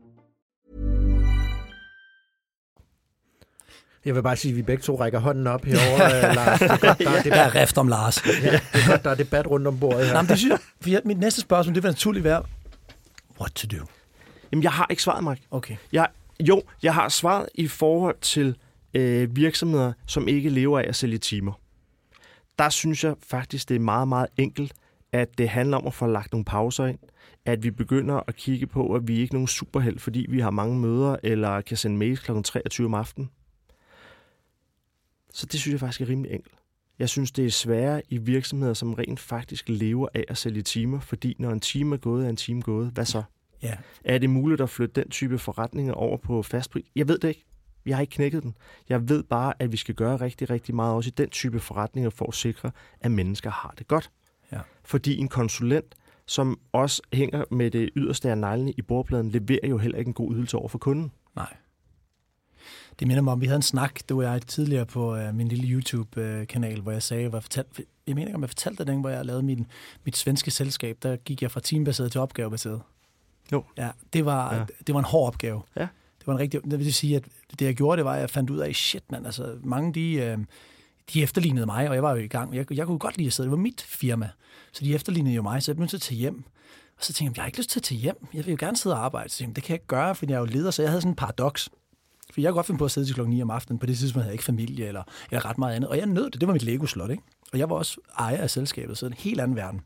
Jeg vil bare sige, at vi begge to rækker hånden op herovre, uh, Lars. Det er godt, der er debat. Jeg er rift om Lars. Ja, det er godt, der er debat rundt om bordet her. Nå, men det synes jeg, mit næste spørgsmål, det vil naturligt være, what to do? Jamen, jeg har ikke svaret, Mark. Okay. Jeg, jo, jeg har svaret i forhold til øh, virksomheder, som ikke lever af at sælge timer. Der synes jeg faktisk, det er meget, meget enkelt, at det handler om at få lagt nogle pauser ind. At vi begynder at kigge på, at vi ikke er nogen superheld, fordi vi har mange møder, eller kan sende mails klokken treogtyve om aftenen. Så det synes jeg faktisk er rimelig enkelt. Jeg synes, det er sværere i virksomheder, som rent faktisk lever af at sælge timer, fordi når en time er gået, er en time gået. Hvad så? Ja. Er det muligt at flytte den type forretninger over på fastpris? Jeg ved det ikke. Jeg har ikke knækket den. Jeg ved bare, at vi skal gøre rigtig, rigtig meget også i den type forretninger for at sikre, at mennesker har det godt. Ja. Fordi en konsulent, som også hænger med det yderste af neglene i bordpladen, leverer jo heller ikke en god ydelse over for kunden. Nej. Det minder mig om, vi havde en snak, det var jeg tidligere på øh, min lille YouTube-kanal, øh, hvor jeg sagde, hvor jeg, fortalte, jeg mener ikke, om jeg fortalte den, hvor jeg lavede min, mit svenske selskab, der gik jeg fra teambaseret til opgavebaseret. Jo. Ja, det var, ja. Det var en hård opgave. Ja. Det var en rigtig, det vil sige, at det jeg gjorde, det var, at jeg fandt ud af, shit mand, altså mange de, øh, de efterlignede mig, og jeg var jo i gang. Jeg, jeg kunne godt lide at sidde, det var mit firma, så de efterlignede jo mig, så jeg blev nødt til at tage hjem. Og så tænkte jeg, jeg har ikke lyst til at tage hjem, jeg vil jo gerne sidde og arbejde. Så tænkte, det kan jeg ikke gøre, for jeg er jo leder, så jeg havde sådan en paradoks. For jeg kunne godt finde på at sidde til klokken ni om aftenen, på det tidspunkt havde jeg ikke familie eller, eller ret meget andet. Og jeg nød det. Det var mit Lego-slot, ikke? Og jeg var også ejer af selskabet, så en helt anden verden.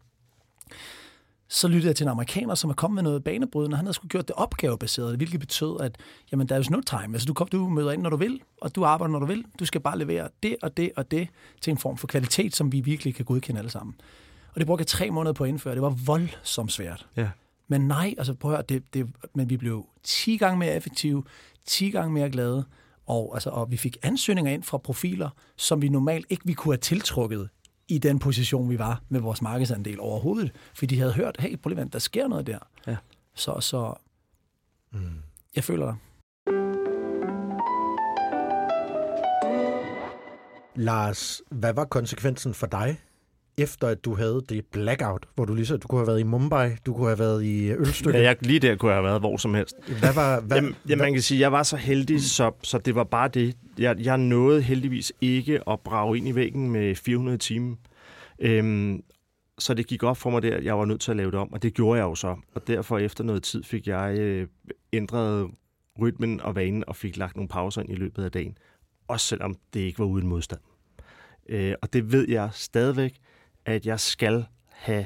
Så lyttede jeg til en amerikaner, som er kommet med noget banebrydende, og han havde sgu gjort det opgavebaseret, hvilket betød, at jamen, der er jo no time. Altså, du, kom, du møder ind, når du vil, og du arbejder, når du vil. Du skal bare levere det og det og det til en form for kvalitet, som vi virkelig kan godkende alle sammen. Og det brugte jeg tre måneder på at indføre. Det var voldsomt svært. Ja. Men nej, altså prøv at høre, det, det, men vi blev ti gange mere effektive, ti gange mere glade, og, altså, og vi fik ansøgninger ind fra profiler, som vi normalt ikke vi kunne have tiltrukket i den position, vi var med vores markedsandel overhovedet. Fordi de havde hørt, hey, prøv lige, der sker noget der. Ja. Så, så mm. jeg føler dig. Lars, hvad var konsekvensen for dig, efter at du havde det blackout, hvor du lige så, du kunne have været i Mumbai, du kunne have været i Ølstykke? Ja, jeg, lige der kunne jeg have været hvor som helst. Hvad var, hvad, jamen, jamen, man kan sige, jeg var så heldig, så, så det var bare det. Jeg, jeg nåede heldigvis ikke at brage ind i væggen med fire hundrede timer. Øhm, så det gik op for mig der, jeg var nødt til at lave det om, og det gjorde jeg jo så. Og derfor efter noget tid fik jeg øh, ændret rytmen og vanen, og fik lagt nogle pauser ind i løbet af dagen. Også selvom det ikke var uden modstand. Øh, og det ved jeg stadigvæk, at jeg skal have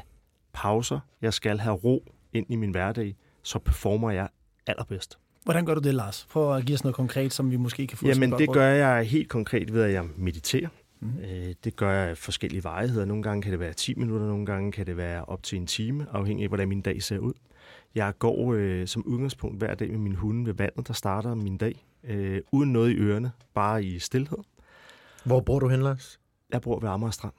pauser, jeg skal have ro ind i min hverdag, så performer jeg allerbedst. Hvordan gør du det, Lars? Prøv at give os noget konkret, som vi måske kan få. Jamen, det gør jeg helt konkret ved, at jeg mediterer. Mm-hmm. Det gør jeg forskellige varigheder. Nogle gange kan det være ti minutter, nogle gange kan det være op til en time, afhængig af, hvordan min dag ser ud. Jeg går øh, som udgangspunkt hver dag med min hunde ved vandet, der starter min dag, øh, uden noget i ørerne, bare i stilhed. Hvor bor du hen, Lars? Jeg bor ved Amager Strand.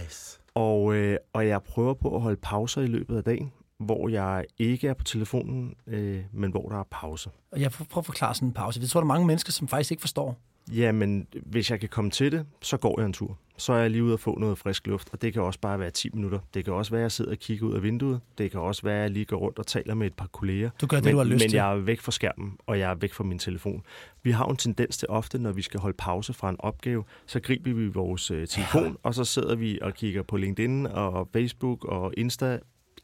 Nice. Og, øh, og jeg prøver på at holde pauser i løbet af dagen, hvor jeg ikke er på telefonen, øh, men hvor der er pause. Og jeg prøver at forklare sådan en pause. Det tror der er mange mennesker, som faktisk ikke forstår. Jamen, hvis jeg kan komme til det, så går jeg en tur. Så er jeg lige ude og få noget frisk luft, og det kan også bare være ti minutter. Det kan også være, at jeg sidder og kigger ud af vinduet. Det kan også være, at jeg lige går rundt og taler med et par kolleger. Du gør det, men, du har lyst til. Men jeg er væk fra skærmen, og jeg er væk fra min telefon. Vi har en tendens til ofte, når vi skal holde pause fra en opgave, så griber vi vores øh, telefon, ja. Og så sidder vi og kigger på LinkedIn og Facebook og Insta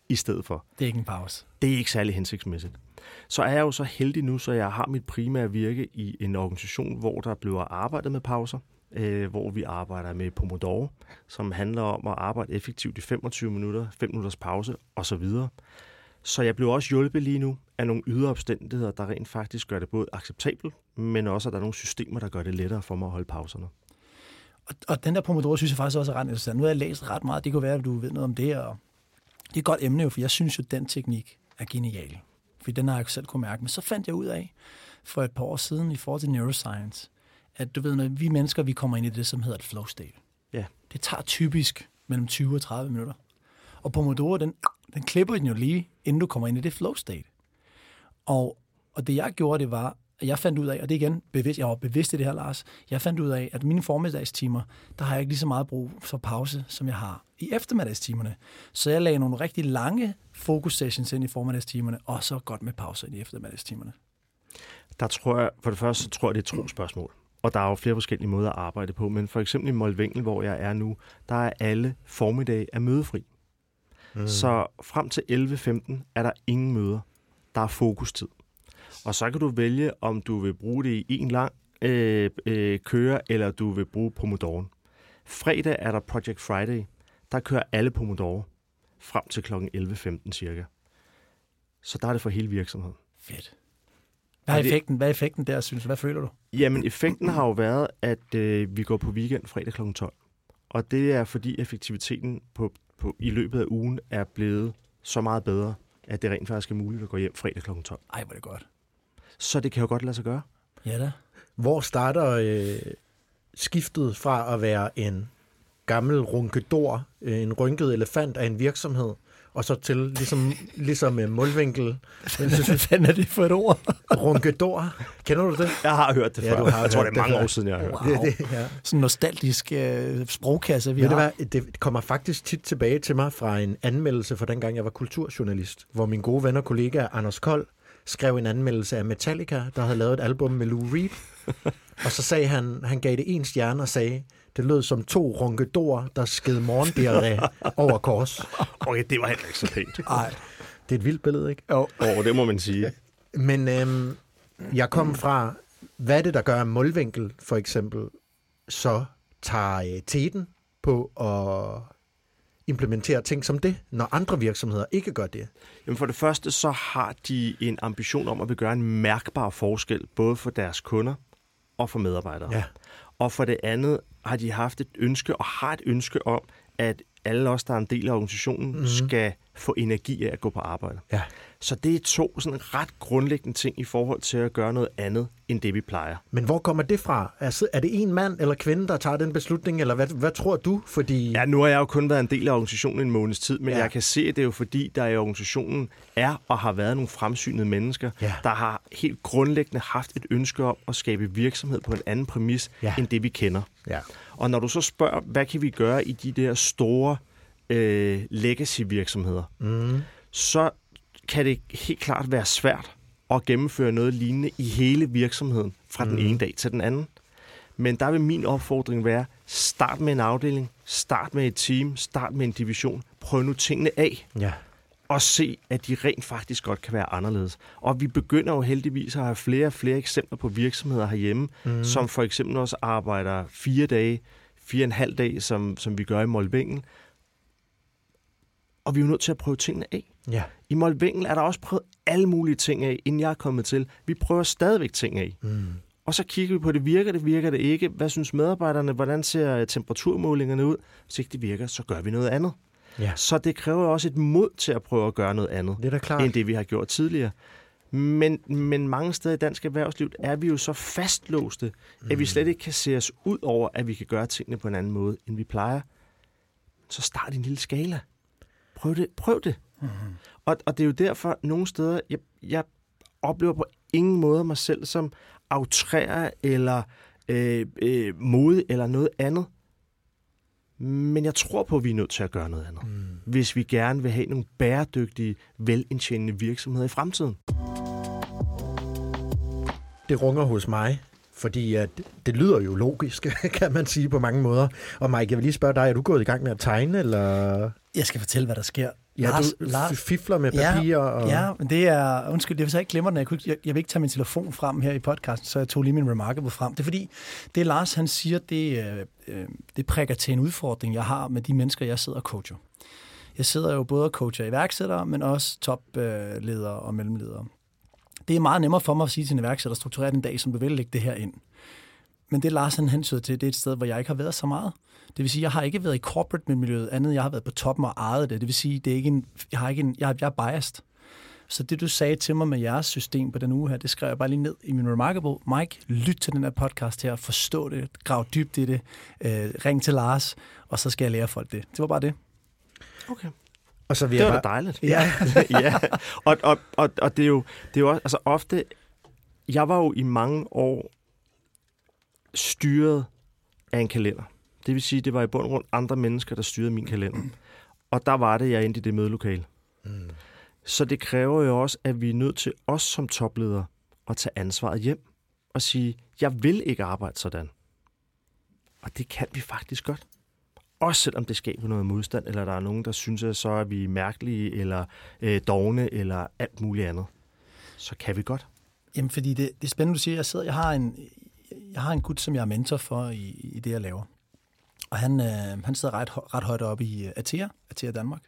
i stedet for. Det er ikke en pause. Det er ikke særlig hensigtsmæssigt. Så er jeg jo så heldig nu, så jeg har mit primære virke i en organisation, hvor der bliver arbejdet med pauser, øh, hvor vi arbejder med Pomodoro, som handler om at arbejde effektivt i femogtyve minutter, fem minutters pause osv. Så jeg bliver også hjulpet lige nu af nogle ydre omstændigheder, der rent faktisk gør det både acceptabelt, men også at der er nogle systemer, der gør det lettere for mig at holde pauserne. Og, og den der Pomodoro synes jeg faktisk også er ret interessant. Nu har jeg læst ret meget, det kunne være, at du ved noget om det, og det er et godt emne jo, for jeg synes jo, at den teknik er genial. Fordi den har jeg selv kunne mærke. Men så fandt jeg ud af, for et par år siden, i forhold til neuroscience, at du ved, når vi mennesker, vi kommer ind i det, som hedder et flow state. Ja. Det tager typisk mellem tyve og tredive minutter. Og Pomodoro, den, den klipper den jo lige, inden du kommer ind i det flow state. Og, og det jeg gjorde, det var, at jeg fandt ud af, og det igen, bevidst, jeg var bevidst i det her, Lars, jeg fandt ud af, at mine formiddagstimer, der har jeg ikke lige så meget brug for pause, som jeg har i eftermiddagstimerne. Så jeg lagde nogle rigtig lange fokus-sessions ind i formiddagstimerne, og så godt med pauser ind i eftermiddagstimerne. Der tror jeg, for det første, så tror jeg, det er et trospørgsmål. Og der er jo flere forskellige måder at arbejde på, men for eksempel i Målvingen, hvor jeg er nu, der er alle formiddage er mødefri. Mm. Så frem til elleve femten er der ingen møder. Der er fokustid. Og så kan du vælge, om du vil bruge det i en lang øh, øh, køre, eller du vil bruge Pomodoro. Fredag er der Project Friday. Der kører alle Pomodoro frem til klokken elleve femten cirka. Så der er det for hele virksomheden. Fedt. Hvad er effekten, Hvad er effekten der, synes du? Hvad føler du? Jamen, effekten har jo været, at øh, vi går på weekend fredag klokken tolv. Og det er, fordi effektiviteten på, på, i løbet af ugen er blevet så meget bedre, at det rent faktisk er muligt at gå hjem fredag klokken tolv. Ej, hvor er det godt. Så det kan jo godt lade sig gøre. Ja da. Hvor starter øh, skiftet fra at være en gammel runkedor, en rynket elefant af en virksomhed, og så til, ligesom, ligesom Målvinkel. Hvad fanden er det for et ord? Runkedor. Kender du det? Jeg har hørt det før. Ja, du har jeg tror, det er mange det år siden, jeg har wow. hørt det. det ja. Sådan en nostalgisk øh, sprogkasse, vi Men har. Det, var, det kommer faktisk tit tilbage til mig fra en anmeldelse fra dengang, jeg var kulturjournalist, hvor min gode ven og kollega Anders Kold skrev en anmeldelse af Metallica, der havde lavet et album med Lou Reed. Og så sagde han, han gav det en stjerne og sagde, det lød som to runkedorer, der sked morgendiarré over kors. Okay, det var heller ikke så pænt. Nej, det er et vildt billede, ikke? Jo, oh, det må man sige. Men øhm, jeg kom fra Hvad er det, der gør, at Målvinkel for eksempel så tager teten på at implementere ting som det, når andre virksomheder ikke gør det? Jamen for det første, så har de en ambition om at vil gøre en mærkbar forskel, både for deres kunder og for medarbejdere. Ja. Og for det andet har de haft et ønske, og har et ønske om, at alle os, der er en del af organisationen, mm-hmm. skal få energi af at gå på arbejde. Ja. Så det er to sådan ret grundlæggende ting i forhold til at gøre noget andet, end det vi plejer. Men hvor kommer det fra? Er det en mand eller kvinde, der tager den beslutning, eller hvad, hvad tror du? Fordi... Ja, nu har jeg jo kun været en del af organisationen en måneds tid, men ja. jeg kan se, at det er jo fordi, der i organisationen er og har været nogle fremsynede mennesker, ja. der har helt grundlæggende haft et ønske om at skabe virksomhed på en anden præmis, ja. end det vi kender. Ja. Og når du så spørger, hvad kan vi gøre i de der store øh, legacy-virksomheder, mm. så kan det helt klart være svært at gennemføre noget lignende i hele virksomheden fra mm. den ene dag til den anden. Men der vil min opfordring være, start med en afdeling, start med et team, start med en division, prøv nu tingene af, ja. og se, at de rent faktisk godt kan være anderledes. Og vi begynder jo heldigvis at have flere og flere eksempler på virksomheder herhjemme, mm. som for eksempel også arbejder fire dage, fire og en halv dag, som, som vi gør i Målvingen. Og vi er jo nødt til at prøve tingene af. Ja. I Målvingen er der også prøvet alle mulige ting af, inden jeg er kommet til. Vi prøver stadigvæk ting af. Mm. Og så kigger vi på, det virker det, virker det ikke. Hvad synes medarbejderne? Hvordan ser temperaturmålingerne ud? Hvis ikke det virker, så gør vi noget andet. Ja. Så det kræver også et mod til at prøve at gøre noget andet, det end det, vi har gjort tidligere. Men, men mange steder i dansk erhvervsliv er vi jo så fastlåste, mm. at vi slet ikke kan se os ud over, at vi kan gøre tingene på en anden måde, end vi plejer. Så start i en lille skala. Prøv det. Prøv det. Mm-hmm. Og, og det er jo derfor, nogle steder, jeg, jeg oplever på ingen måde mig selv som autræer eller øh, øh, mode eller noget andet. Men jeg tror på, at vi er nødt til at gøre noget andet, mm. hvis vi gerne vil have nogle bæredygtige, velindtjenende virksomheder i fremtiden. Det runger hos mig, fordi at det lyder jo logisk, kan man sige på mange måder. Og Mike, jeg vil lige spørge dig, er du gået i gang med at tegne, eller... Jeg skal fortælle, hvad der sker. Ja, Lars, du Lars, fifler med papirer. Ja, og... ja, men det er... Undskyld, det er, hvis jeg ikke glemmer den. Jeg, kunne, jeg, jeg vil ikke tage min telefon frem her i podcasten, så jeg tog lige min Remarkable frem. Det er fordi, det Lars han siger, det, øh, det prikker til en udfordring, jeg har med de mennesker, jeg sidder og coacher. Jeg sidder jo både og coacher iværksættere, men også topledere og mellemledere. Det er meget nemmere for mig at sige til en iværksætter, strukturere den dag, som du vil, lægge det her ind. Men det Lars han hensyder til, det er et sted, hvor jeg ikke har været så meget. Det vil sige, jeg har ikke været i corporate med miljøet andet, jeg har været på toppen og ejet det. Det vil sige, det er ikke en, jeg har ikke en, jeg, jeg er biased. Så det, du sagde til mig med jeres system på den uge her, det skrev jeg bare lige ned i min Remarkable. Mike, lyt til den her podcast her, forstå det, grav dybt i det, øh, ring til Lars, og så skal jeg lære folk det. Det var bare det. Okay. Og så vi det var bare... dejligt. Ja. ja. Og, og, og, og det er jo, det er jo også, altså ofte, jeg var jo i mange år styret af en kalender. Det vil sige, at det var i bund og grund andre mennesker, der styrede min kalender. Og der var det, jeg endte i det mødelokale. Mm. Så det kræver jo også, at vi er nødt til os som topledere at tage ansvaret hjem og sige, jeg vil ikke arbejde sådan. Og det kan vi faktisk godt. Også selvom det skaber noget modstand, eller der er nogen, der synes, at så er vi mærkelige, eller øh, dovne, eller alt muligt andet. Så kan vi godt. Jamen, fordi det, det er spændende, du siger. Jeg sidder, jeg har en, jeg har en gut, som jeg er mentor for i, i det, jeg laver. Og han, øh, han sidder ret, ret højt oppe i Atea, Atea Danmark.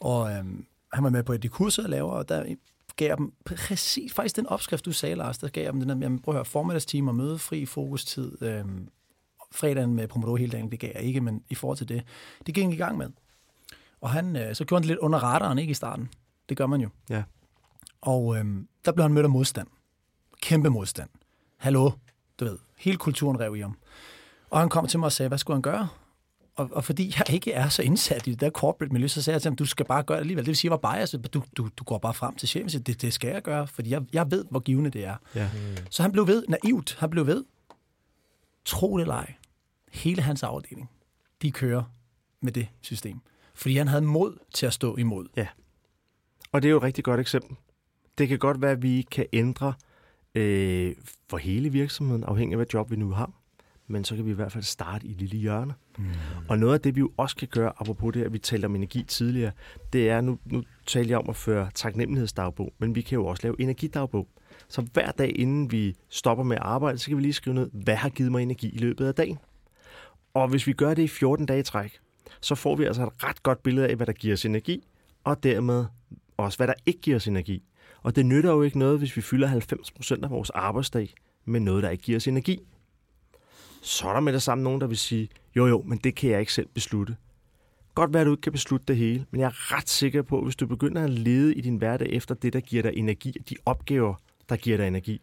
Og øh, han var med på et af de kurser, jeg laver, og der gav jeg dem præcis faktisk den opskrift, du sagde, Lars. Der gav jeg dem den her, prøv at høre, formiddagstime og mødefri fokustid. Øh, fredagen med Pomodoro hele dagen, det gav jeg ikke, men i forhold til det, det gik han i gang med. Og han, øh, så gjorde han det lidt under radaren, ikke i starten. Det gør man jo. Ja. Og øh, der blev han mødt af modstand. Kæmpe modstand. Hallo, du ved. Hele kulturen rev i ham. Og han kom til mig og sagde, hvad skulle han gøre? Og, og fordi jeg ikke er så indsat i det der corporate miljø, så sagde jeg til ham, du skal bare gøre det alligevel. Det vil sige, jeg var bias, du, du, du går bare frem til chefen og siger, det, det skal jeg gøre, fordi jeg, jeg ved, hvor givende det er. Ja. Så han blev ved, naivt, han blev ved. Tro det eller ej. Hele hans afdeling, de kører med det system. Fordi han havde mod til at stå imod. Ja, og det er jo et rigtig godt eksempel. Det kan godt være, at vi kan ændre øh, for hele virksomheden, afhængig af hvad job vi nu har. Men så kan vi i hvert fald starte i lille hjørne. Mm. Og noget af det, vi jo også kan gøre, apropos det, at vi talte om energi tidligere, det er, nu, nu taler jeg om at føre taknemmelighedsdagbog, men vi kan jo også lave energidagbog. Så hver dag, inden vi stopper med at arbejde, så kan vi lige skrive ned, hvad har givet mig energi i løbet af dagen. Og hvis vi gør det i fjorten dage i træk, så får vi altså et ret godt billede af, hvad der giver os energi, og dermed også, hvad der ikke giver os energi. Og det nytter jo ikke noget, hvis vi fylder halvfems procent af vores arbejdsdag med noget, der ikke giver os energi. Så er der med det samme nogen, der vil sige, jo jo, men det kan jeg ikke selv beslutte. Godt være, at du ikke kan beslutte det hele, men jeg er ret sikker på, at hvis du begynder at lede i din hverdag efter det, der giver dig energi, de opgaver, der giver dig energi,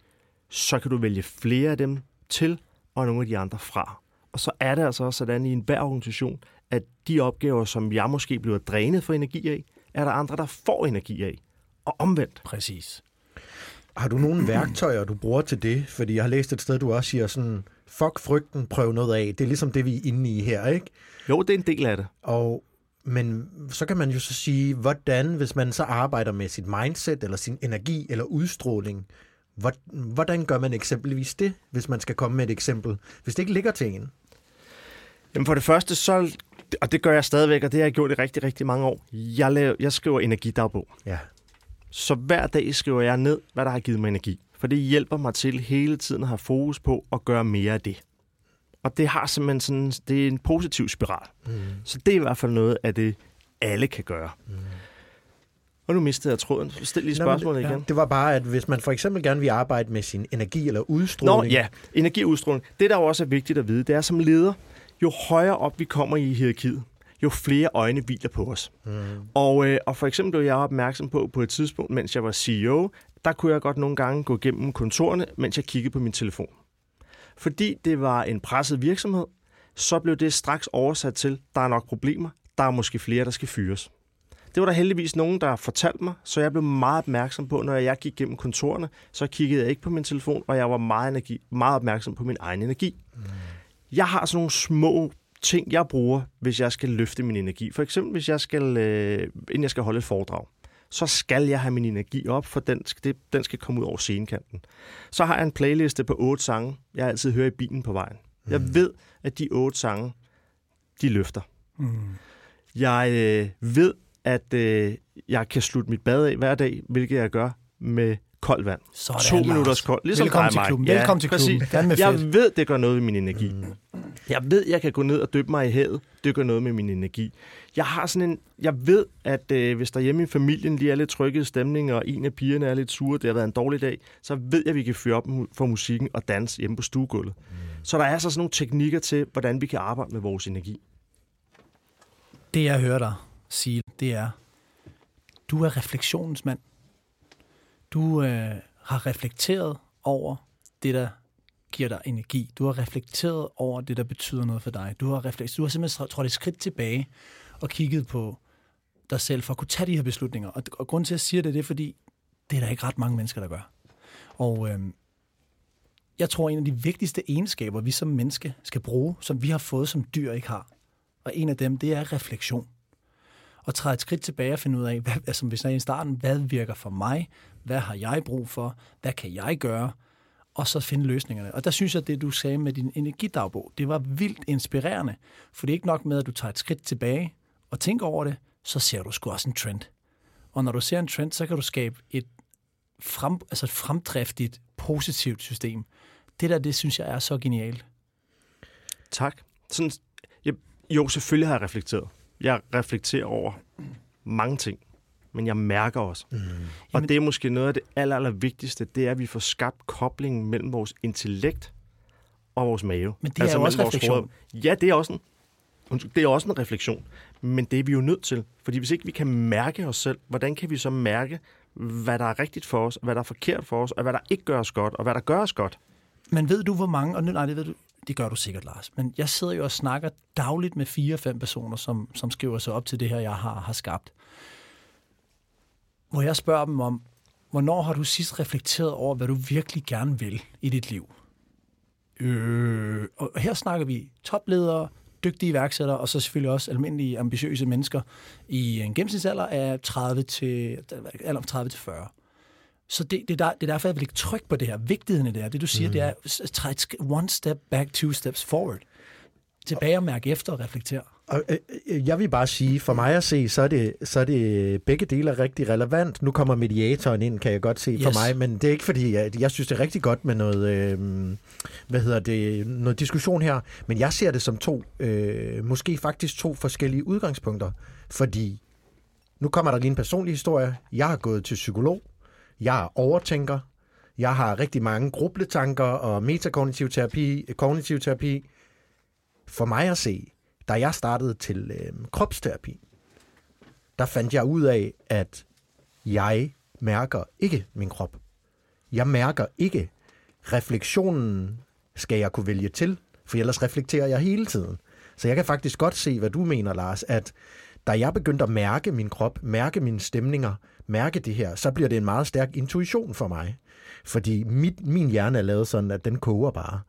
så kan du vælge flere af dem til, og nogle af de andre fra. Og så er det altså også sådan i enhver organisation, at de opgaver, som jeg måske bliver drænet for energi af, er der andre, der får energi af. Og omvendt. Præcis. Har du nogle værktøjer, du bruger til det? Fordi jeg har læst et sted, du også siger sådan, fuck frygten, prøv noget af. Det er ligesom det, vi er inde i her, ikke? Jo, det er en del af det. Og, men så kan man jo så sige, hvordan, hvis man så arbejder med sit mindset, eller sin energi, eller udstråling, hvordan gør man eksempelvis det, hvis man skal komme med et eksempel, hvis det ikke ligger til en? Jamen for det første, så, og det gør jeg stadigvæk, og det har jeg gjort i rigtig, rigtig mange år, jeg, laver, jeg skriver energidagbog. Ja. Så hver dag skriver jeg ned, hvad der har givet mig energi. For det hjælper mig til hele tiden at have fokus på at gøre mere af det. Og det har simpelthen sådan, det er en positiv spiral. Mm. Så det er i hvert fald noget af det, alle kan gøre. Mm. Og nu mistede jeg tråden. Stil lige spørgsmålet Nå, det, igen. Ja. Det var bare, at hvis man for eksempel gerne vil arbejde med sin energi eller udstråling. Nå ja, energi og udstråling. Det, der også er vigtigt at vide, det er som leder, jo højere op vi kommer i hierarkiet, jo flere øjne hviler på os. Mm. Og, øh, og for eksempel blev jeg opmærksom på, på et tidspunkt, mens jeg var C E O, der kunne jeg godt nogle gange gå gennem kontorerne, mens jeg kiggede på min telefon. Fordi det var en presset virksomhed, så blev det straks oversat til, der er nok problemer, der er måske flere, der skal fyres. Det var der heldigvis nogen, der fortalte mig, så jeg blev meget opmærksom på, når jeg gik gennem kontorerne, så kiggede jeg ikke på min telefon, og jeg var meget, energi, meget opmærksom på min egen energi. Mm. Jeg har sådan nogle små ting, jeg bruger, hvis jeg skal løfte min energi. For eksempel, hvis jeg skal, øh, inden jeg skal holde et foredrag, så skal jeg have min energi op, for den skal, det, den skal komme ud over scenekanten. Så har jeg en playliste på otte sange, jeg altid hører i bilen på vejen. Mm. Jeg ved, at de otte sange, de løfter. Mm. Jeg øh, ved, at øh, jeg kan slutte mit bad af hver dag, hvilket jeg gør med koldt vand. Sådan, to Lars. Minutters koldt. Ligesom Velkommen til klubben. Ja, Velkommen til klubben. Jeg ved, det gør noget ved min energi. Mm. Jeg ved, jeg kan gå ned og dyppe mig i havet. Det gør noget med min energi. Jeg har sådan en, jeg ved, at øh, hvis derhjemme i familien lige er lidt trykket stemning, og en af pigerne er lidt sure, det har været en dårlig dag, så ved jeg, at vi kan fyre op for musikken og danse hjemme på stuegulvet. Mm. Så der er så sådan nogle teknikker til, hvordan vi kan arbejde med vores energi. Det, jeg hører dig sige, det er, du er refleksionens mand. Du øh, har reflekteret over det, der giver dig energi. Du har reflekteret over det, der betyder noget for dig. Du har, refleks- du har simpelthen trådt et skridt tilbage og kigget på dig selv for at kunne tage de her beslutninger. Og, og grunden til, at jeg siger det, det er, fordi det er der ikke ret mange mennesker, der gør. Og øh, jeg tror, en af de vigtigste egenskaber, vi som menneske skal bruge, som vi har fået, som dyr ikke har, og en af dem, det er refleksion. Og træde et skridt tilbage og finde ud af, hvad, som vi sagde i starten, hvad virker for mig? Hvad har jeg brug for? Hvad kan jeg gøre? Og så finde løsningerne. Og der synes jeg, at det, du sagde med din energidagbog, det var vildt inspirerende. For det er ikke nok med, at du tager et skridt tilbage og tænker over det, så ser du sgu også en trend. Og når du ser en trend, så kan du skabe et, frem, altså et fremdriftigt, positivt system. Det der, det synes jeg er så genialt. Tak. Sådan, jeg, jo, selvfølgelig har jeg reflekteret. Jeg reflekterer over mange ting, men jeg mærker også. Mm. Og det er måske noget af det aller, aller vigtigste, det er, at vi får skabt koblingen mellem vores intellekt og vores mave. Men det er altså jo også refleksion. Ja, det er også, en, det er også en refleksion, men det er vi jo nødt til. Fordi hvis ikke vi kan mærke os selv, hvordan kan vi så mærke, hvad der er rigtigt for os, hvad der er forkert for os, og hvad der ikke gør os godt, og hvad der gør os godt? Men ved du, hvor mange... Og nej, det ved du... Det gør du sikkert, Lars. Men jeg sidder jo og snakker dagligt med fire fem personer, som, som skriver sig op til det her, jeg har, har skabt. Hvor jeg spørger dem om, hvornår har du sidst reflekteret over, hvad du virkelig gerne vil i dit liv? Øh, og her snakker vi topledere, dygtige iværksættere, og så selvfølgelig også almindelige, ambitiøse mennesker i en gennemsnitsalder af tredive til fyrre. Så det, det, er der, det er derfor, jeg vil ikke trykke på det her. Vigtigheden i det her, det du siger, mm. det er, træt one step back, two steps forward. Tilbage og mærke efter og reflektere. Og jeg vil bare sige, for mig at se, så er det, så er det begge dele rigtig relevant. Nu kommer mediatoren ind, kan jeg godt se, yes. for mig, men det er ikke fordi, jeg, jeg synes, det er rigtig godt med noget, øh, hvad hedder det, noget diskussion her, men jeg ser det som to, øh, måske faktisk to forskellige udgangspunkter, fordi nu kommer der lige en personlig historie. Jeg har gået til psykolog, jeg er overtænker, jeg har rigtig mange grubletanker og metakognitiv terapi, kognitiv terapi. For mig at se, da jeg startede til øh, kropsterapi, der fandt jeg ud af, at jeg mærker ikke min krop. Jeg mærker ikke. Refleksionen skal jeg kunne vælge til, for ellers reflekterer jeg hele tiden. Så jeg kan faktisk godt se, hvad du mener, Lars, at da jeg begyndte at mærke min krop, mærke mine stemninger, mærke det her, så bliver det en meget stærk intuition for mig. Fordi mit, min hjerne er lavet sådan, at den koger bare.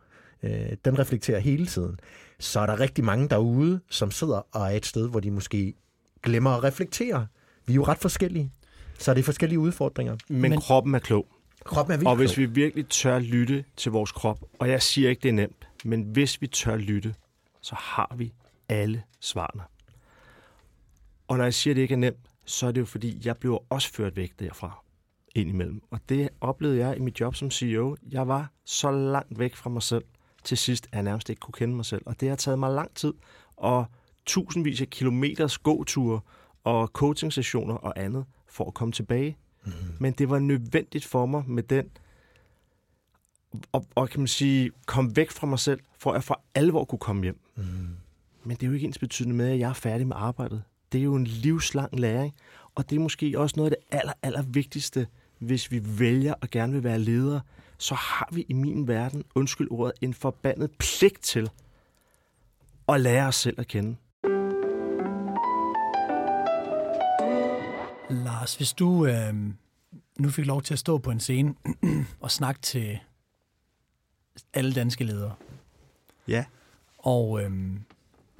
Øh, den reflekterer hele tiden. Så er der rigtig mange derude, som sidder og er et sted, hvor de måske glemmer at reflektere. Vi er jo ret forskellige, så er det forskellige udfordringer. Men, Men kroppen er klog. Kroppen er virkelig og hvis klog. Vi virkelig tør lytte til vores krop, og jeg siger ikke, det er nemt, men hvis vi tør lytte, så har vi alle svarene. Og når jeg siger, det ikke er nemt, så er det jo fordi, jeg blev også ført væk derfra indimellem. Og det oplevede jeg i mit job som C E O. Jeg var så langt væk fra mig selv til sidst, at jeg nærmest ikke kunne kende mig selv. Og det har taget mig lang tid. Og tusindvis af kilometers gåture og coaching-sessioner og andet for at komme tilbage. Mm-hmm. Men det var nødvendigt for mig med den, og, og kan man sige, komme væk fra mig selv, for at jeg for alvor kunne komme hjem. Mm-hmm. Men det er jo ikke ens betydende med, at jeg er færdig med arbejdet. Det er jo en livslang læring, og det er måske også noget af det aller, aller vigtigste, hvis vi vælger og gerne vil være ledere, så har vi i min verden, undskyld ordet, en forbandet pligt til at lære os selv at kende. Lars, hvis du øh, nu fik lov til at stå på en scene og snakke til alle danske ledere, ja. og øh,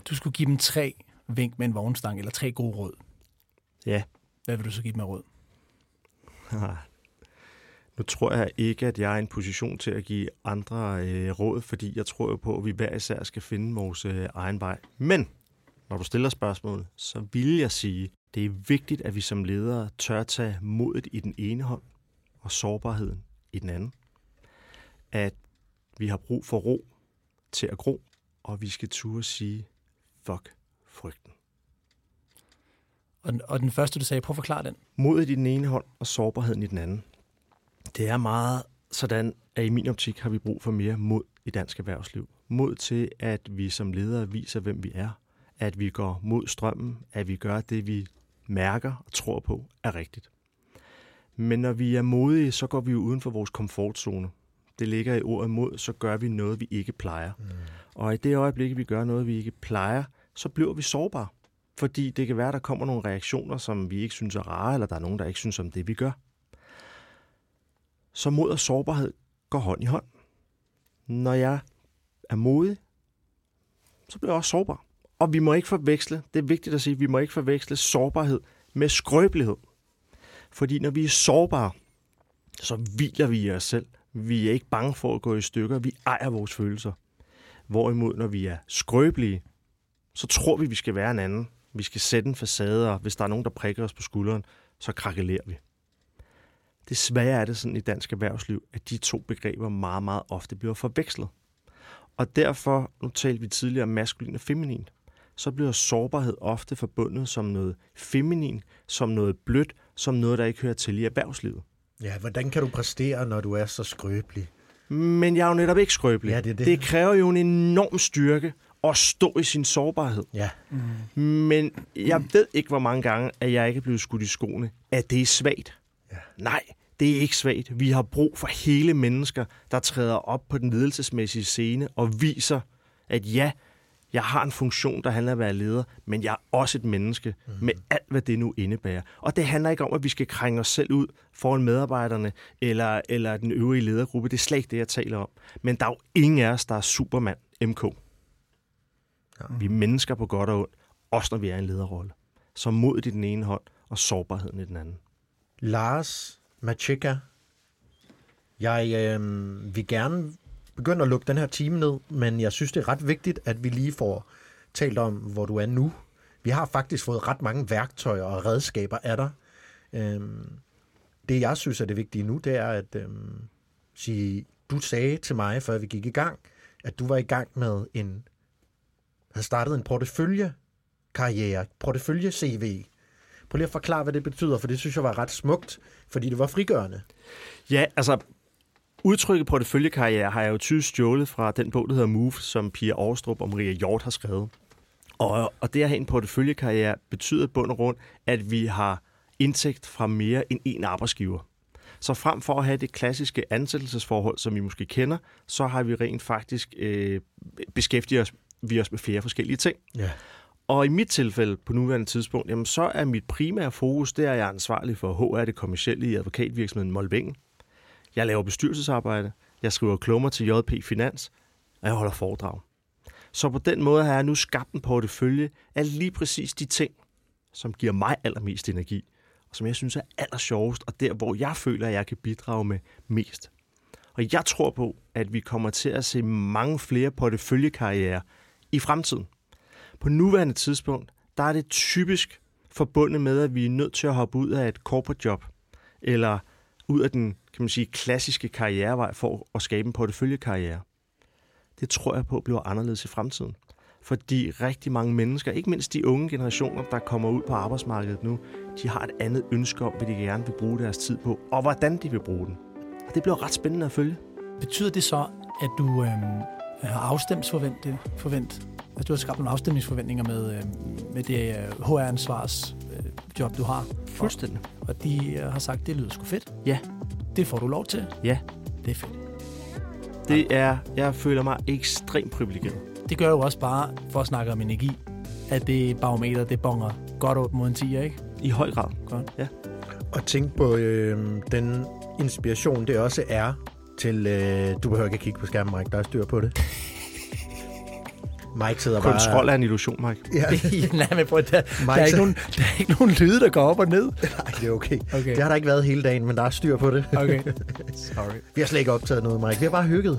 du skulle give dem tre vink med en vognstang, eller tre gode råd. Ja. Hvad vil du så give dem af råd? Nu tror jeg ikke, at jeg er i en position til at give andre øh, råd, fordi jeg tror jo på, at vi hver især skal finde vores øh, egen vej. Men, når du stiller spørgsmålet, så vil jeg sige, at det er vigtigt, at vi som ledere tør tage modet i den ene hånd, og sårbarheden i den anden. At vi har brug for ro til at gro, og vi skal turde sige, fuck. Frygten. Og den, og den første, du sagde, prøv at forklare den. Modet i den ene hånd og sårbarheden i den anden. Det er meget sådan, at i min optik har vi brug for mere mod i dansk erhvervsliv. Mod til, at vi som ledere viser, hvem vi er. At vi går mod strømmen. At vi gør det, vi mærker og tror på er rigtigt. Men når vi er modige, så går vi jo uden for vores komfortzone. Det ligger i ordet mod, så gør vi noget, vi ikke plejer. Mm. Og i det øjeblik, vi gør noget, vi ikke plejer, så bliver vi sårbare. Fordi det kan være, at der kommer nogle reaktioner, som vi ikke synes er rare, eller der er nogen, der ikke synes om det, vi gør. Så mod og sårbarhed går hånd i hånd. Når jeg er modig, så bliver jeg også sårbar. Og vi må ikke forveksle, det er vigtigt at sige, vi må ikke forveksle sårbarhed med skrøbelighed. Fordi når vi er sårbare, så hviler vi i os selv. Vi er ikke bange for at gå i stykker. Vi ejer vores følelser. Hvorimod, når vi er skrøbelige, så tror vi, vi skal være en anden. Vi skal sætte en facade, og hvis der er nogen, der prikker os på skulderen, så krakelerer vi. Desværre er det sådan i dansk erhvervsliv, at de to begreber meget, meget ofte bliver forvekslet. Og derfor, nu talte vi tidligere om maskulin og feminin, så bliver sårbarhed ofte forbundet som noget feminin, som noget blødt, som noget, der ikke hører til i erhvervslivet. Ja, hvordan kan du præstere, når du er så skrøbelig? Men jeg er jo netop ikke skrøbelig. Ja, det, det. det kræver jo en enorm styrke, og stå i sin sårbarhed. Ja. Mm. Men jeg ved ikke, hvor mange gange, at jeg ikke er blevet skudt i skoene, at det er svagt. Ja. Nej, det er ikke svagt. Vi har brug for hele mennesker, der træder op på den ledelsesmæssige scene og viser, at ja, jeg har en funktion, der handler om at være leder, men jeg er også et menneske mm. med alt, hvad det nu indebærer. Og det handler ikke om, at vi skal krænge os selv ud foran medarbejderne eller, eller den øvrige ledergruppe. Det er slet ikke det, jeg taler om. Men der er jo ingen af os, der er Superman M K. Vi er mennesker på godt og ondt, også når vi er i en lederrolle. Så modet i den ene hånd, og sårbarheden i den anden. Lars Matjeka, jeg øh, vil gerne begynde at lukke den her time ned, men jeg synes, det er ret vigtigt, at vi lige får talt om, hvor du er nu. Vi har faktisk fået ret mange værktøjer og redskaber af dig. Øhm, det, jeg synes er det vigtige nu, det er at øhm, sige, du sagde til mig, før vi gik i gang, at du var i gang med en, havde startet en porteføljekarriere, portefølje-C V. Prøv lige at forklare, hvad det betyder, for det synes jeg var ret smukt, fordi det var frigørende. Ja, altså udtrykket porteføljekarriere har jeg jo tydeligt stjålet fra den bog, der hedder Move, som Pia Aarstrup og Maria Hjort har skrevet. Og, og det at have en porteføljekarriere betyder bund og grund, at vi har indtægt fra mere end én arbejdsgiver. Så frem for at have det klassiske ansættelsesforhold, som I måske kender, så har vi rent faktisk øh, beskæftiget os, vi os med flere forskellige ting. Ja. Og i mit tilfælde på nuværende tidspunkt, jamen, så er mit primære fokus, det er, at jeg er ansvarlig for H R, det kommercielle i advokatvirksomheden Målvingen. Jeg laver bestyrelsesarbejde, jeg skriver klummer til J P Finans, og jeg holder foredrag. Så på den måde har jeg nu skabt en portefølje af lige præcis de ting, som giver mig allermest energi, og som jeg synes er allersjovest, og der, hvor jeg føler, at jeg kan bidrage med mest. Og jeg tror på, at vi kommer til at se mange flere porteføljekarrierer i fremtiden. På nuværende tidspunkt, der er det typisk forbundet med, at vi er nødt til at hoppe ud af et corporate job, eller ud af den, kan man sige, klassiske karrierevej for at skabe en porteføljekarriere. Det tror jeg på bliver anderledes i fremtiden. Fordi rigtig mange mennesker, ikke mindst de unge generationer, der kommer ud på arbejdsmarkedet nu, de har et andet ønske om, hvad de gerne vil bruge deres tid på, og hvordan de vil bruge den. Og det bliver ret spændende at følge. Betyder det så, at du øh, har afstemt forventet, forvent, at du har skabt nogle afstemningsforventninger med, øh, med det H R-ansvars øh, job, du har? Fuldstændig. Og, og de øh, har sagt, det lyder sgu fedt. Ja. Det får du lov til. Ja. Det er fedt. Det er, jeg føler mig ekstremt privilegeret. Det gør jo også bare, for at snakke om energi, at det barometer, det bonger godt op mod en tier, ikke? I høj grad. Godt. Ja. Og tænk på øh, den inspiration, det også er til... Øh, du behøver ikke at kigge på skærmen, Mike. Der er styr på det. Mike sidder bare... Kontrol er en illusion, Mike. Ja. Nej, men prøv, der, der, er ikke nogen, der er ikke nogen lyde, der går op og ned. Nej, det er okay. okay. Det har der ikke været hele dagen, men der er styr på det. Okay. Sorry. Vi har slet ikke optaget noget, Mike. Vi har bare hygget.